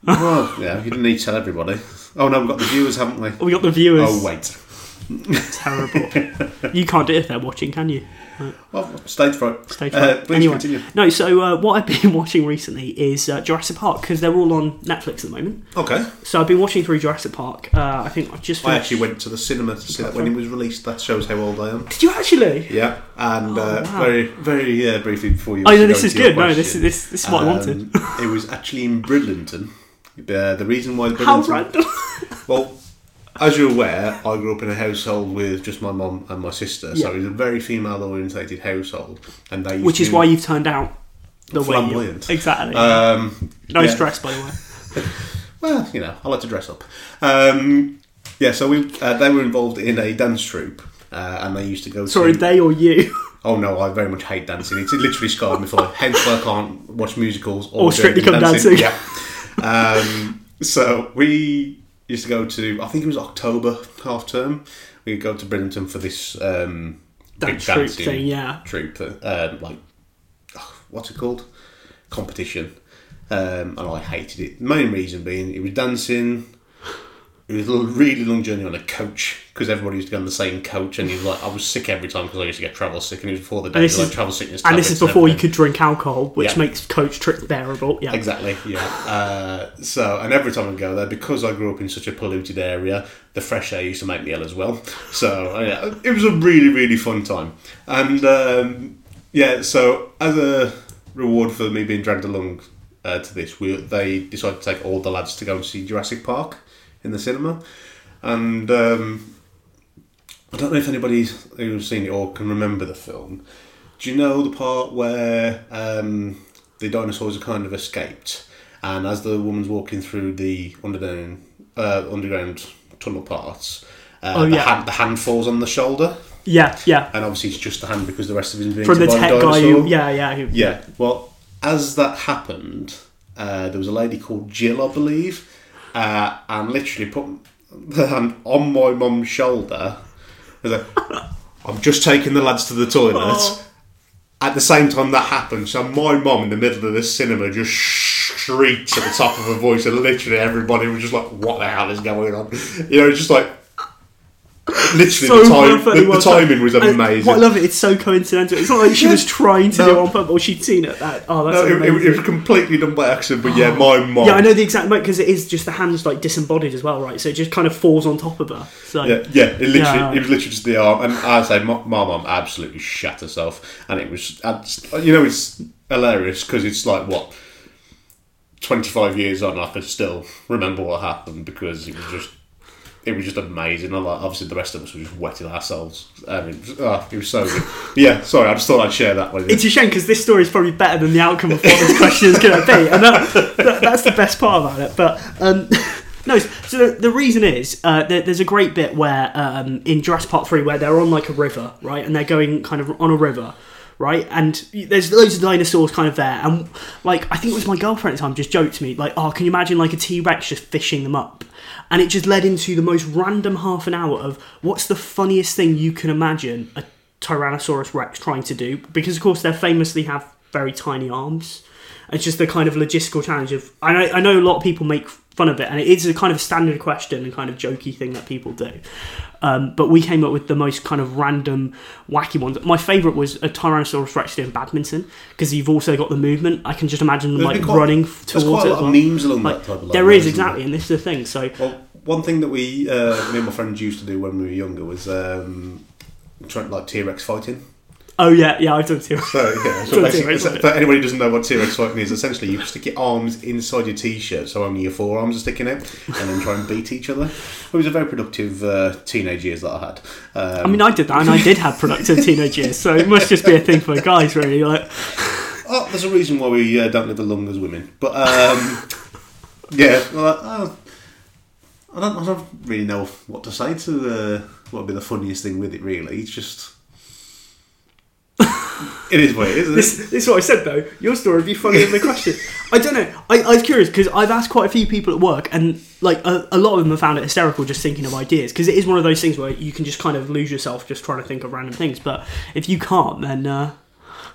Well, yeah, you didn't need to tell everybody. Oh no, we've got the viewers, haven't we? We got the viewers. Oh wait, terrible! You can't do it if they're watching, can you? Right. Well, stage fright. Please continue. No, so what I've been watching recently is Jurassic Park because they're all on Netflix at the moment. Okay. So I've been watching through Jurassic Park. I think I've just. I actually went to the cinema to see that when it was released. That shows how old I am. Did you actually? Yeah, and wow. Very, very briefly before you. Oh no, this is good. No, this is what I wanted. It was actually in Bridlington. The reason why... How random? Well, as you're aware, I grew up in a household with just my mum and my sister, so it was a very female-orientated household. And they Which is why you've turned out the flamboyant. Way... Exactly. Nice dress, by the way. Well, you know, I like to dress up. So they were involved in a dance troupe, and they used to go to... Sorry, they or you? Oh no, I very much hate dancing. It's literally scarred me for life. Hence why I can't watch musicals or Strictly Come Dancing. Yeah. So we used to go to, I think it was October half term, we'd go to Bridlington for this big troop thing, yeah. Troop, like, what's it called? Competition. And I hated it. The main reason being it was dancing. It was a really long journey on a coach because everybody used to go on the same coach, and he was like, I was sick every time because I used to get travel sick, and it was before the days of like travel sickness. And this is before you could drink alcohol, which makes coach trips bearable. Yeah, exactly. Yeah. So, and every time I go there, because I grew up in such a polluted area, the fresh air used to make me ill as well. So yeah, it was a really, really fun time. And yeah, so as a reward for me being dragged along to this, they decided to take all the lads to go and see Jurassic Park in the cinema, and I don't know if anybody who's seen it or can remember the film. Do you know the part where the dinosaurs are kind of escaped, and as the woman's walking through the underground tunnel parts, the hand falls on the shoulder? Yeah, yeah. And obviously it's just the hand because the rest of it is being from the tech guy who, yeah. Well, as that happened, there was a lady called Jill, I believe, and literally put the hand on my mum's shoulder. I was like, I'm just taking the lads to the toilet. Oh. At the same time that happened, so my mum in the middle of this cinema just shrieked at the top of her voice, and literally everybody was just like, what the hell is going on? You know, it's just like, literally so the timing was amazing. I love it, it's so coincidental. It's not like she was trying to do it on purpose or she'd seen it. It was completely done by accident, but yeah, my mom. Yeah, I know the exact moment because it is just the hand's like disembodied as well, right? So it just kind of falls on top of her. So it was literally just the arm. And I say, my mom absolutely shat herself. And it was, you know, it's hilarious because it's like, what, 25 years on, I could still remember what happened because it was just amazing. And like, obviously the rest of us were just wetting ourselves. I mean, it was so good. But yeah, sorry, I just thought I'd share that with you. It's a shame because this story is probably better than the outcome of what this question is going to be. And that's the best part about it. But no, so the reason is there's a great bit where in Jurassic Park 3 where they're on like a river, right? And they're going kind of on a river, right? And there's loads of dinosaurs kind of there. And like, I think it was my girlfriend at the time just joked to me, like, oh, can you imagine like a T-Rex just fishing them up? And it just led into the most random half an hour of what's the funniest thing you can imagine a Tyrannosaurus Rex trying to do? Because, of course, they famously have very tiny arms. It's just the kind of logistical challenge of... I know a lot of people make fun of it, and it is a kind of standard question and kind of jokey thing that people do. But we came up with the most kind of random, wacky ones. My favourite was a Tyrannosaurus Rex doing badminton, because you've also got the movement. I can just imagine them like running towards it. There's quite a lot of memes along that type of line. There is, exactly, and this is the thing. So, well, one thing that we, me and my friends used to do when we were younger was like T-Rex fighting. Oh, yeah, I've done T-Rex. So, yeah, for anybody who doesn't know what T-Rex fighting is, essentially you stick your arms inside your T-shirt, so only your forearms are sticking out, and then try and beat each other. It was a very productive teenage years that I had. I mean, I did that, and I did have productive teenage years, so it must just be a thing for guys, really. Like, oh, there's a reason why we don't live as long as women. But, yeah, well, I don't really know what to say to what would be the funniest thing with it, really. It's just... It is what it is, this is what I said though. Your story would be funnier than the question. I don't know, I was curious because I've asked quite a few people at work, and like a lot of them have found it hysterical just thinking of ideas, because it is one of those things where you can just kind of lose yourself just trying to think of random things. But if you can't, then to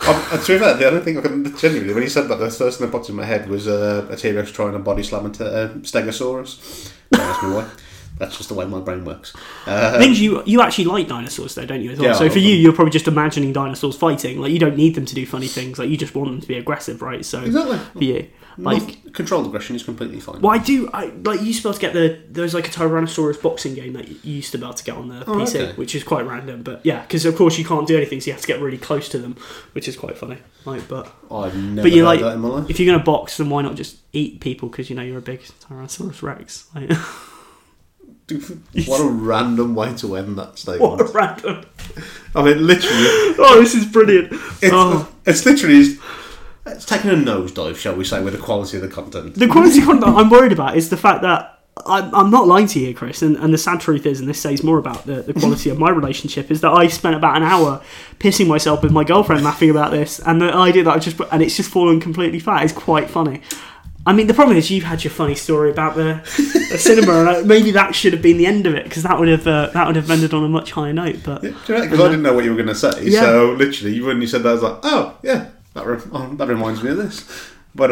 be fair, the only thing I can genuinely, when you said that, the first thing that popped in my head was a T-Rex trying to body slam into Stegosaurus. Don't ask me why. That's just the way my brain works. Things you actually like dinosaurs though, don't you? As well? Yeah, so for you, you're probably just imagining dinosaurs fighting. Like you don't need them to do funny things. Like you just want them to be aggressive, right? So exactly. For you, like controlled aggression is completely fine. Well, I like you used to be able to get there's like a Tyrannosaurus boxing game that you used to be able to get on the PC, okay. Which is quite random. But yeah, because of course you can't do anything, so you have to get really close to them, which is quite funny. Like, but you like that in my life. If you're gonna box, then why not just eat people? Because you know you're a big Tyrannosaurus Rex. Like, what a random way to end that statement. What a random... I mean, literally... Oh, this is brilliant. It's literally... It's taking a nosedive, shall we say, with the quality of the content. The quality of content I'm worried about is the fact that... I'm not lying to you, Chris, and the sad truth is, and this says more about the quality of my relationship, is that I spent about an hour pissing myself with my girlfriend laughing about this, and the idea that I just... And it's just fallen completely flat is quite funny. I mean, the problem is you've had your funny story about the cinema, and maybe that should have been the end of it, because that would have ended on a much higher note. But because yeah, I didn't know what you were going to say, yeah. So literally when you said that, I was like, oh yeah, that reminds me of this. But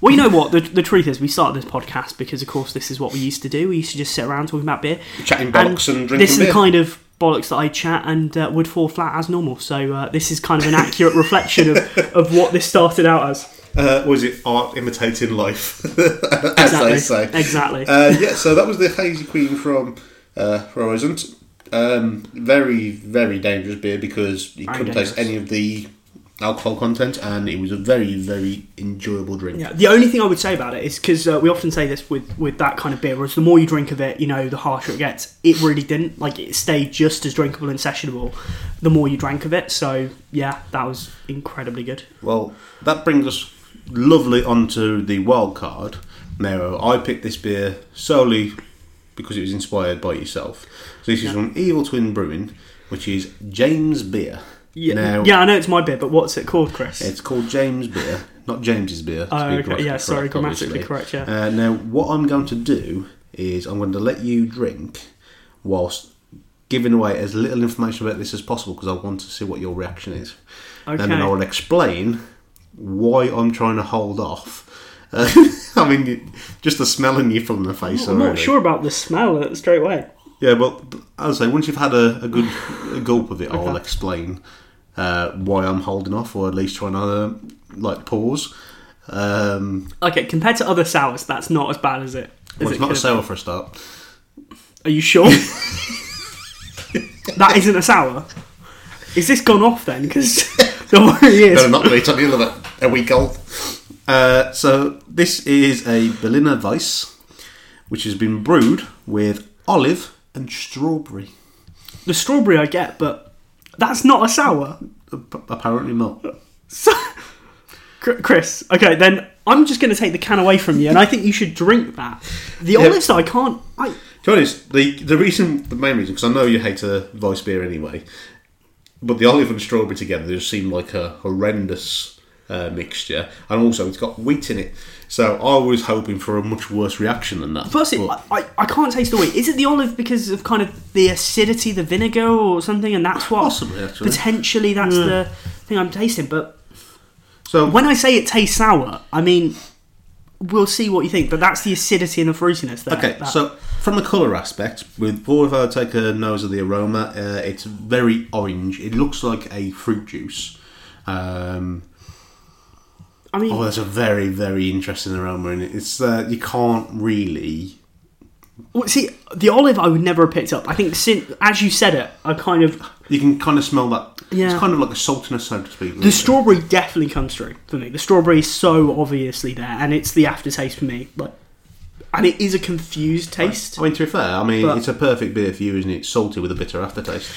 well, you know what? The truth is, we started this podcast because, of course, this is what we used to do. We used to just sit around talking about beer, chatting bollocks, and drinking. This is beer. The kind of bollocks that I chat and would fall flat as normal. So this is kind of an accurate reflection of what this started out as. Was it art imitating life? As exactly. They say. Exactly. Yeah, so that was the Hazy Queen from Horizont. Very, very dangerous beer because you couldn't taste any of the alcohol content, and it was a very, very enjoyable drink. Yeah. The only thing I would say about it is, because we often say this with that kind of beer, whereas the more you drink of it, you know, the harsher it gets. It really didn't. Like, it stayed just as drinkable and sessionable the more you drank of it. So, yeah, that was incredibly good. Well, that brings us lovely onto the wild card. Now, I picked this beer solely because it was inspired by yourself. So this is from Evil Twin Brewing, which is James Beer. Yeah, now, yeah, I know it's my beer, but what's it called, Chris? It's called James Beer, not James's Beer. Grammatically correct, yeah. Now, what I'm going to do is I'm going to let you drink whilst giving away as little information about this as possible, because I want to see what your reaction is. Okay. And then I will explain why I'm trying to hold off. I mean, just the smell in you from the face. I'm not sure about the smell straight away. Yeah, but as I say, once you've had a good gulp of it, okay. I'll explain why I'm holding off, or at least trying to pause. Okay, compared to other sours, that's not as bad as it. Well, it's not a sour for a start. Are you sure? That isn't a sour. Is this gone off then? Because don't worry, it is. No, not really. It's only a week old. So this is a Berliner Weiss, which has been brewed with olive and strawberry. The strawberry I get, but that's not a sour. Apparently not. So, Chris, okay, then I'm just going to take the can away from you, and I think you should drink that. The olives, I can't. To be honest, the main reason, because I know you hate a Weiss beer anyway. But the olive and strawberry together, they just seem like a horrendous mixture. And also, it's got wheat in it. So I was hoping for a much worse reaction than that. Firstly, I can't taste the wheat. Is it the olive because of kind of the acidity, the vinegar or something? And that's what... Possibly, actually. Potentially, that's the thing I'm tasting. But so when I say it tastes sour, I mean, we'll see what you think. But that's the acidity and the fruitiness there. Okay, so from the colour aspect, if I take a nose of the aroma, it's very orange. It looks like a fruit juice. I mean, that's a very, very interesting aroma in it. It's you can't really. Well, see, the olive I would never have picked up. I think since, as you said it, I kind of you can kind of smell that. Yeah. It's kind of like a saltiness, so to speak. The strawberry definitely comes through for me. The strawberry is so obviously there, and it's the aftertaste for me. Like. And it is a confused taste. I mean, to be fair, it's a perfect beer for you, isn't it? Salty with a bitter aftertaste.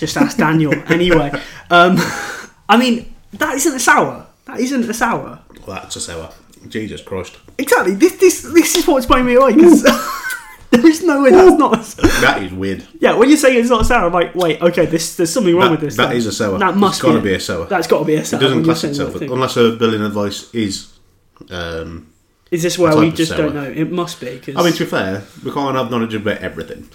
Just ask Daniel. Anyway, I mean, that isn't a sour. Well, that's a sour. Jesus Christ. Exactly. This is what's blowing me away. There is no way that's not a sour. That is weird. Yeah, when you're saying it's not a sour, I'm like, wait, okay, there's something wrong with this. That is a sour. That must be a sour. That's got to be a sour. It doesn't class itself, unless a Berliner Weiss is... is this where we just don't know? It must be. Cause... I mean, to be fair, we can't have knowledge about everything.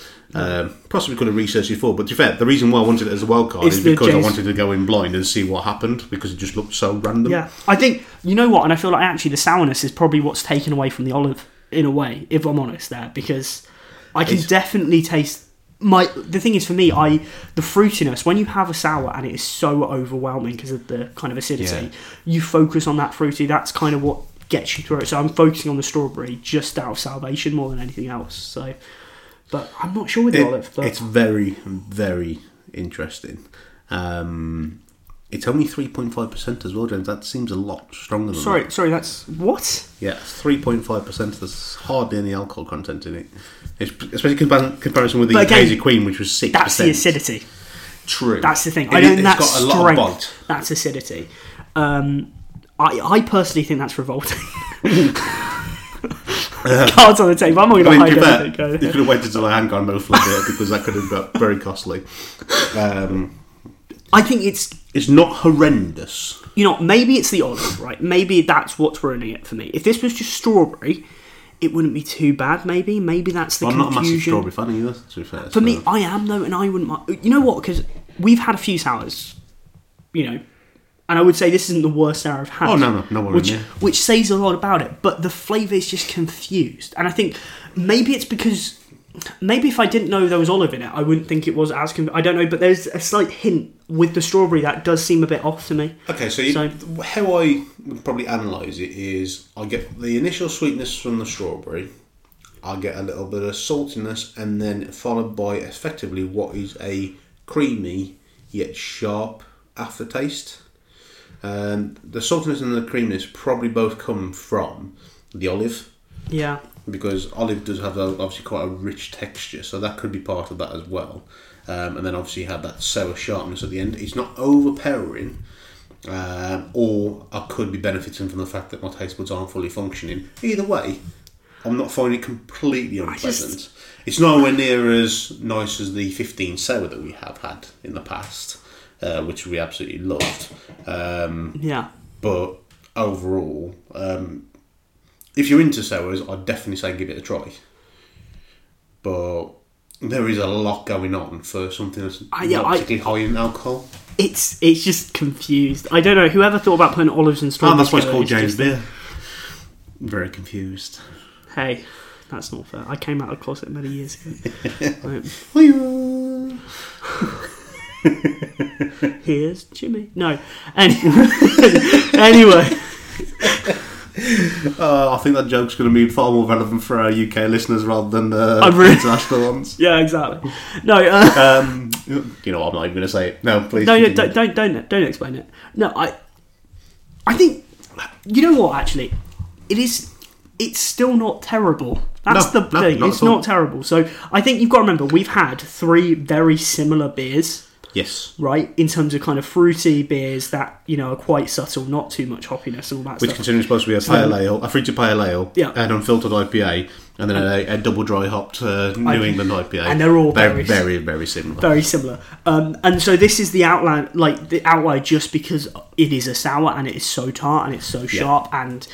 Possibly could have researched before, but to be fair, the reason why I wanted it as a wild card is because I wanted to go in blind and see what happened, because it just looked so random. Yeah, I think, you know what, and I feel like actually the sourness is probably what's taken away from the olive, in a way, if I'm honest there, because I can definitely taste... The thing is, for me, the fruitiness, when you have a sour and it is so overwhelming because of the kind of acidity, you focus on that fruity, that's kind of what gets you through it. So I'm focusing on the strawberry just out of salvation more than anything else. So, but I'm not sure with the olive. But. It's very, very interesting. It's only 3.5% as well, James. That seems a lot stronger than that. Sorry, that's... What? Yeah, 3.5%. There's hardly any alcohol content in it. It's, especially in comparison with the Hazy Queen, which was 6%. That's the acidity. True. That's the thing. It's got a lot of bite. That's acidity. I personally think that's revolting. Cards on the table. I'm not going to hide anything. You could have waited until I hadn't gone mouthful of it, because that could have got very costly. I think it's not horrendous. you know, maybe it's the olive, right? Maybe that's what's ruining it for me. If this was just strawberry, it wouldn't be too bad, maybe. Maybe that's the confusion. I'm not a massive strawberry fan either, to be fair. For me, I am, though, and I wouldn't mind. You know what? Because we've had a few sours, you know, and I would say this isn't the worst sour I've had. Oh, no one in there. Which says a lot about it, but the flavour is just confused. And I think maybe it's because... Maybe if I didn't know there was olive in it, I wouldn't think it was as... I don't know, but there's a slight hint with the strawberry that does seem a bit off to me. Okay, so how I would probably analyse it is I get the initial sweetness from the strawberry, I get a little bit of saltiness, and then followed by effectively what is a creamy yet sharp aftertaste. The saltiness and the creaminess probably both come from the olive. Yeah. Because olive does have obviously quite a rich texture, so that could be part of that as well. And then obviously you have that sour sharpness at the end. It's not overpowering, or I could be benefiting from the fact that my taste buds aren't fully functioning. Either way, I'm not finding it completely unpleasant. It's nowhere near as nice as the 15 sour that we have had in the past, which we absolutely loved. But overall... if you're into sours, I'd definitely say give it a try. But there is a lot going on for something that's particularly high in alcohol. It's just confused. I don't know. Whoever thought about putting olives and strawberries? Oh, that's why it's called James Beer. Very confused. Hey, that's not fair. I came out of the closet many years ago. Here's Jimmy. No. Anyway. I think that joke's going to be far more relevant for our UK listeners rather than international ones. Yeah, exactly. No, you know, I'm not even going to say it. No, please. No, don't explain it. No, I think you know what. Actually, it's still not terrible. That's the thing. It's not terrible. So I think you've got to remember we've had three very similar beers. Yes. Right? In terms of kind of fruity beers that, you know, are quite subtle, not too much hoppiness and all that stuff. Which considering it's supposed to be a pale ale, a fruity pale ale, an unfiltered IPA, and then a double dry hopped New England IPA. And they're all very, very similar. Very similar. And so this is the outlier, just because it is a sour and it is so tart and it's so sharp and...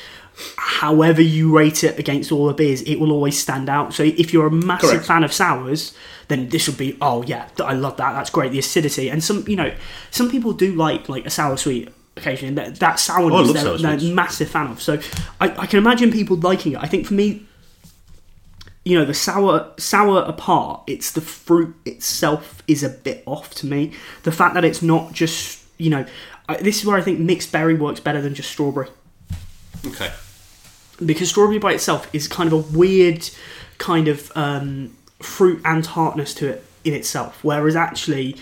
However you rate it against all the beers, it will always stand out. So if you're a massive fan of sours, then this will be, I love that. That's great. The acidity. And some people do like a sour sweet occasionally. That sourness they're a massive fan of. So I can imagine people liking it. I think for me, you know, the sour apart, it's the fruit itself is a bit off to me. The fact that it's not just, you know, this is where I think mixed berry works better than just strawberry. Okay. Because strawberry by itself is kind of a weird kind of fruit and tartness to it in itself, whereas actually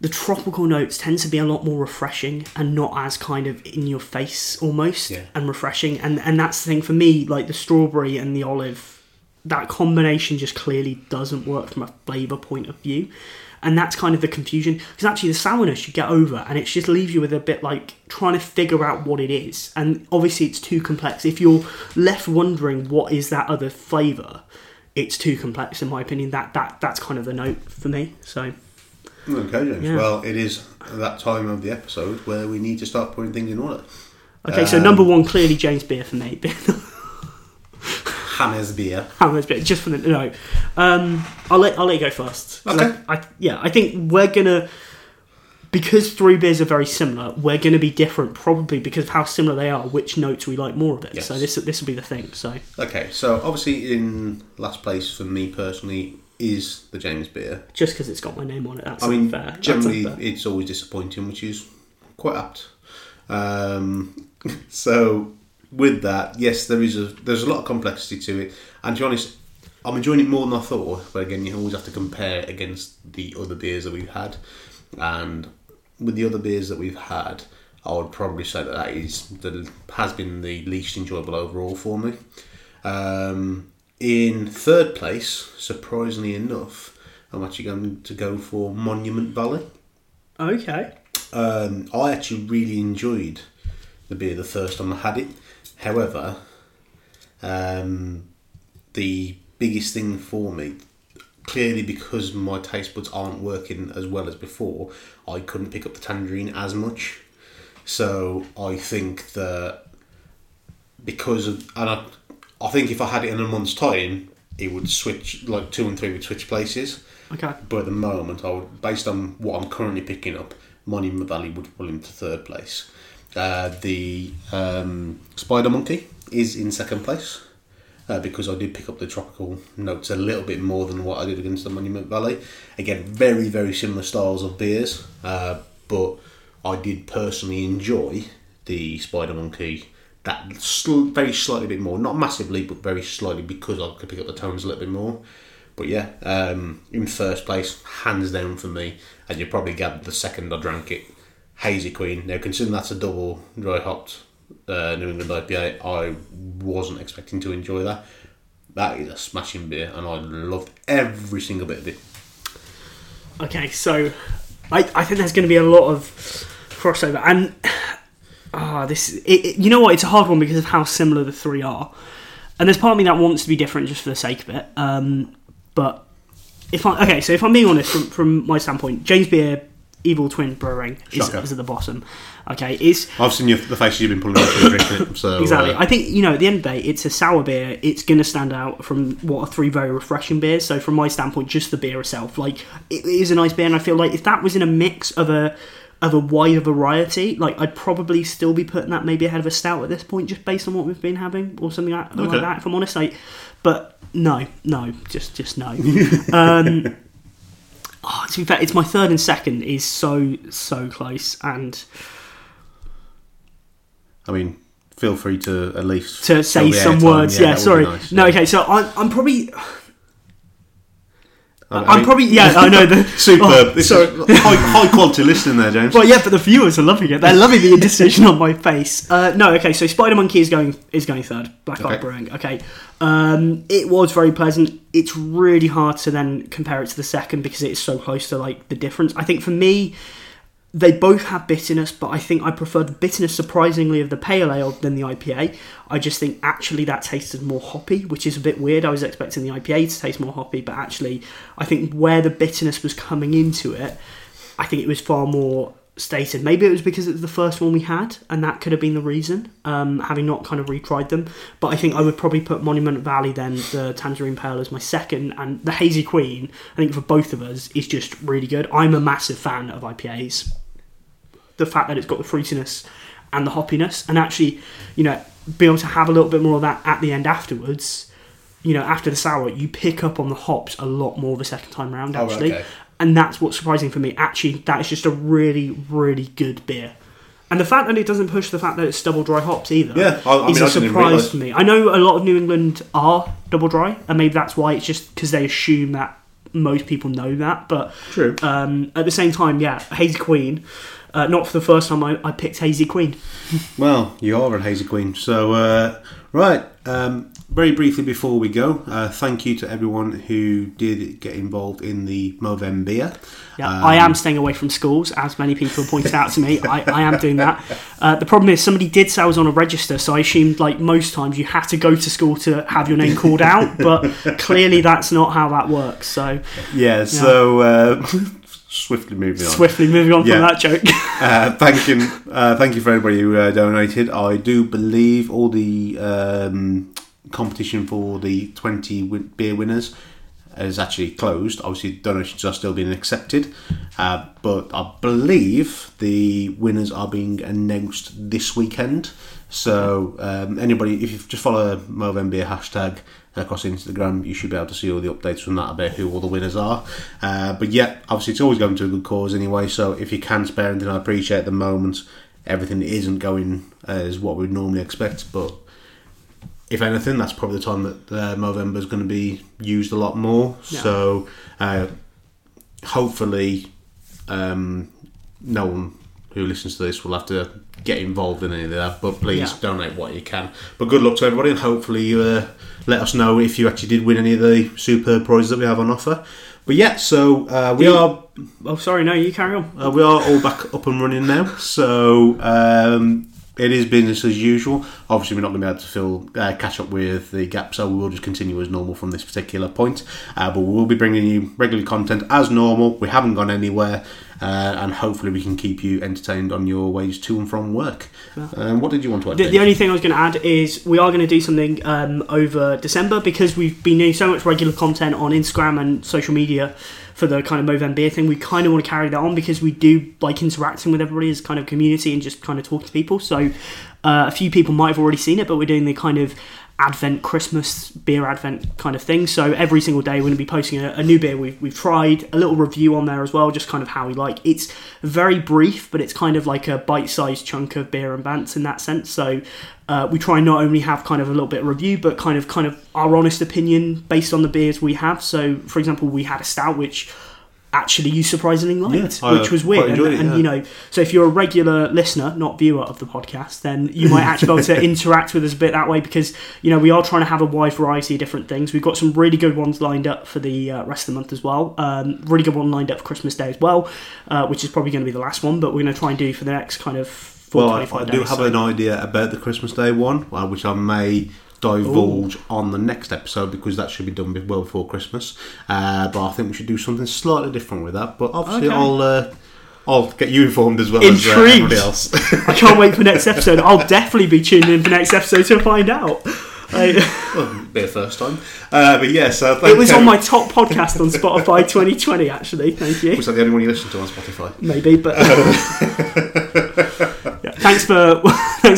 the tropical notes tend to be a lot more refreshing and not as kind of in your face almost and refreshing. And that's the thing for me, like the strawberry and the olive, that combination just clearly doesn't work from a flavour point of view. And that's kind of the confusion. Because actually the sourness you get over and it just leaves you with a bit like trying to figure out what it is. And obviously it's too complex. If you're left wondering what is that other flavour, it's too complex in my opinion. That's kind of the note for me. So okay, James. Yeah. Well, it is that time of the episode where we need to start putting things in order. Okay, so number one, clearly James Beer for me. Hammers beer, just for the no. I'll let you go first. Okay. I think we're gonna, because three beers are very similar, we're gonna be different probably because of how similar they are. Which notes we like more of it. Yes. So this will be the thing. So okay. So obviously in last place for me personally is the James Beer, just because it's got my name on it. That's unfair. Generally, it's always disappointing, which is quite apt. So. With that, yes, there's a lot of complexity to it, and to be honest, I'm enjoying it more than I thought. But again, you always have to compare it against the other beers that we've had, and with the other beers that we've had, I would probably say that has been the least enjoyable overall for me. In third place, surprisingly enough, I'm actually going to go for Monument Valley. Okay. I actually really enjoyed the beer the first time I had it. However, the biggest thing for me, clearly because my taste buds aren't working as well as before, I couldn't pick up the tangerine as much. So I think that because of, and I think if I had it in a month's time, it would switch, like 2 and 3 would switch places. Okay. But at the moment, I would, based on what I'm currently picking up, Monument Valley would pull into 3rd place. The Spider Monkey is in 2nd place because I did pick up the tropical notes a little bit more than what I did against the Monument Valley. Again, very, very similar styles of beers, but I did personally enjoy the Spider Monkey that very slightly bit more, not massively, but very slightly, because I could pick up the tones a little bit more. But yeah, in 1st place, hands down for me, as you probably gathered the second I drank it, Hazy Queen. Now, considering that's a double dry hopped New England IPA, I wasn't expecting to enjoy that. That is a smashing beer, and I loved every single bit of it. Okay, so I think there's going to be a lot of crossover, and you know what? It's a hard one because of how similar the 3 are, and there's part of me that wants to be different just for the sake of it. But if I'm being honest, from my standpoint, James Beer, Evil Twin Brewing is at the bottom. Okay, I've seen the faces you've been pulling out to drink it. So exactly, I think at the end of the day, it's a sour beer. It's going to stand out from what are 3 very refreshing beers. So from my standpoint, just the beer itself, it is a nice beer, and I feel like if that was in a mix of a wider variety, I'd probably still be putting that maybe ahead of a stout at this point, just based on what we've been having or something like that, if I'm honest. But no, just no. To be fair, it's my 3rd and 2nd is so close, and I mean, feel free to at least to say some words. Yeah, sorry. Nice, no, yeah. Okay. So I'm probably. I know. Superb. High quality listening there, James. Well, yeah, but the viewers are loving it. They're loving the indecision on my face. No, okay, so Spider Monkey is going 3rd. Black Isle Brewing. Okay. It was very pleasant. It's really hard to then compare it to the 2nd because it's so close to the difference. I think for me, they both have bitterness, but I think I preferred the bitterness, surprisingly, of the pale ale than the IPA. I just think, actually, that tasted more hoppy, which is a bit weird. I was expecting the IPA to taste more hoppy, but actually, I think where the bitterness was coming into it, I think it was far more stated. Maybe it was because it was the first one we had, and that could have been the reason, having not kind of retried them. But I think I would probably put Monument Valley, then the Tangerine Pale, as my 2nd, and the Hazy Queen, I think for both of us, is just really good. I'm a massive fan of IPAs. The fact that it's got the fruitiness and the hoppiness, and actually, be able to have a little bit more of that at the end afterwards. After the sour, you pick up on the hops a lot more the 2nd time round, actually. Oh, okay. And that's what's surprising for me. Actually, that is just a really, really good beer. And the fact that it doesn't push the fact that it's double dry hops either is a surprise for me. I know a lot of New England are double dry, and maybe that's why it's just because they assume that most people know that. But true. At the same time, yeah, Hazy Queen... not for the first time I picked Hazy Queen. Well, you are a Hazy Queen. So, right, very briefly before we go, thank you to everyone who did get involved in the Movember beer. Yeah, I am staying away from schools, as many people pointed out to me. I am doing that. The problem is somebody did say I was on a register, so I assumed most times you had to go to school to have your name called out, but clearly that's not how that works. So yeah. So... Swiftly moving on from that joke. Thank you for everybody who donated. I do believe all the competition for the 20 beer winners is actually closed. Obviously, donations are still being accepted, but I believe the winners are being announced this weekend. So anybody, if you just follow Movember hashtag across Instagram, you should be able to see all the updates from that about who all the winners are. But yeah, obviously it's always going to a good cause anyway, so if you can spare anything, I appreciate at the moment everything isn't going as what we'd normally expect, but if anything, that's probably the time that Movember is going to be used a lot more. Yeah. So hopefully no one who listens to this will have to get involved in any of that, but please donate what you can. But good luck to everybody, and hopefully you let us know if you actually did win any of the superb prizes that we have on offer. But yeah, so you carry on. We are all back up and running now, so it is business as usual. Obviously we're not going to be able to catch up with the gap, so we will just continue as normal from this particular point, but we'll be bringing you regular content as normal. We haven't gone anywhere. and hopefully we can keep you entertained on your ways to and from work. What did you want to add? The only thing I was going to add is we are going to do something over December, because we've been doing so much regular content on Instagram and social media for the kind of Movember thing. We kind of want to carry that on because we do like interacting with everybody as kind of community and just kind of talking to people. So a few people might have already seen it, but we're doing the kind of Advent, Christmas, beer Advent kind of thing. So every single day we're going to be posting a new beer we've tried, a little review on there as well, just kind of how we like. It's very brief, but it's kind of like a bite-sized chunk of beer and bants in that sense. So we try and not only have kind of a little bit of review, but kind of our honest opinion based on the beers we have. So, for example, we had a stout, which actually you surprisingly liked, which was weird. And you know, so if you're a regular listener, not viewer of the podcast, then you might actually be able to interact with us a bit that way, because, you know, we are trying to have a wide variety of different things. We've got some really good ones lined up for the rest of the month as well. Really good one lined up for Christmas Day as well, which is probably going to be the last one, but we're going to try and do for the next kind of 4 to 25 days. I do have an idea about the Christmas Day one, which I may divulge on the next episode, because that should be done well before Christmas. But I think we should do something slightly different with that. But obviously, okay. I'll get you informed as well as everybody else. I can't wait for next episode. I'll definitely be tuning in for next episode to find out. Well, be a first time. But yeah, so thank you. It was on my top podcast on Spotify 2020. Actually, thank you. Was that the only one you listened to on Spotify? Maybe, but yeah. Thanks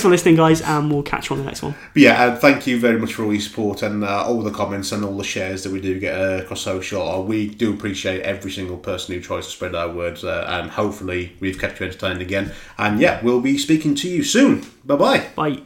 for listening, guys, and we'll catch you on the next one. Yeah, and thank you very much for all your support and all the comments and all the shares that we do get across social. We do appreciate every single person who tries to spread our words, and hopefully we've kept you entertained again. And yeah, we'll be speaking to you soon. Bye-bye. Bye.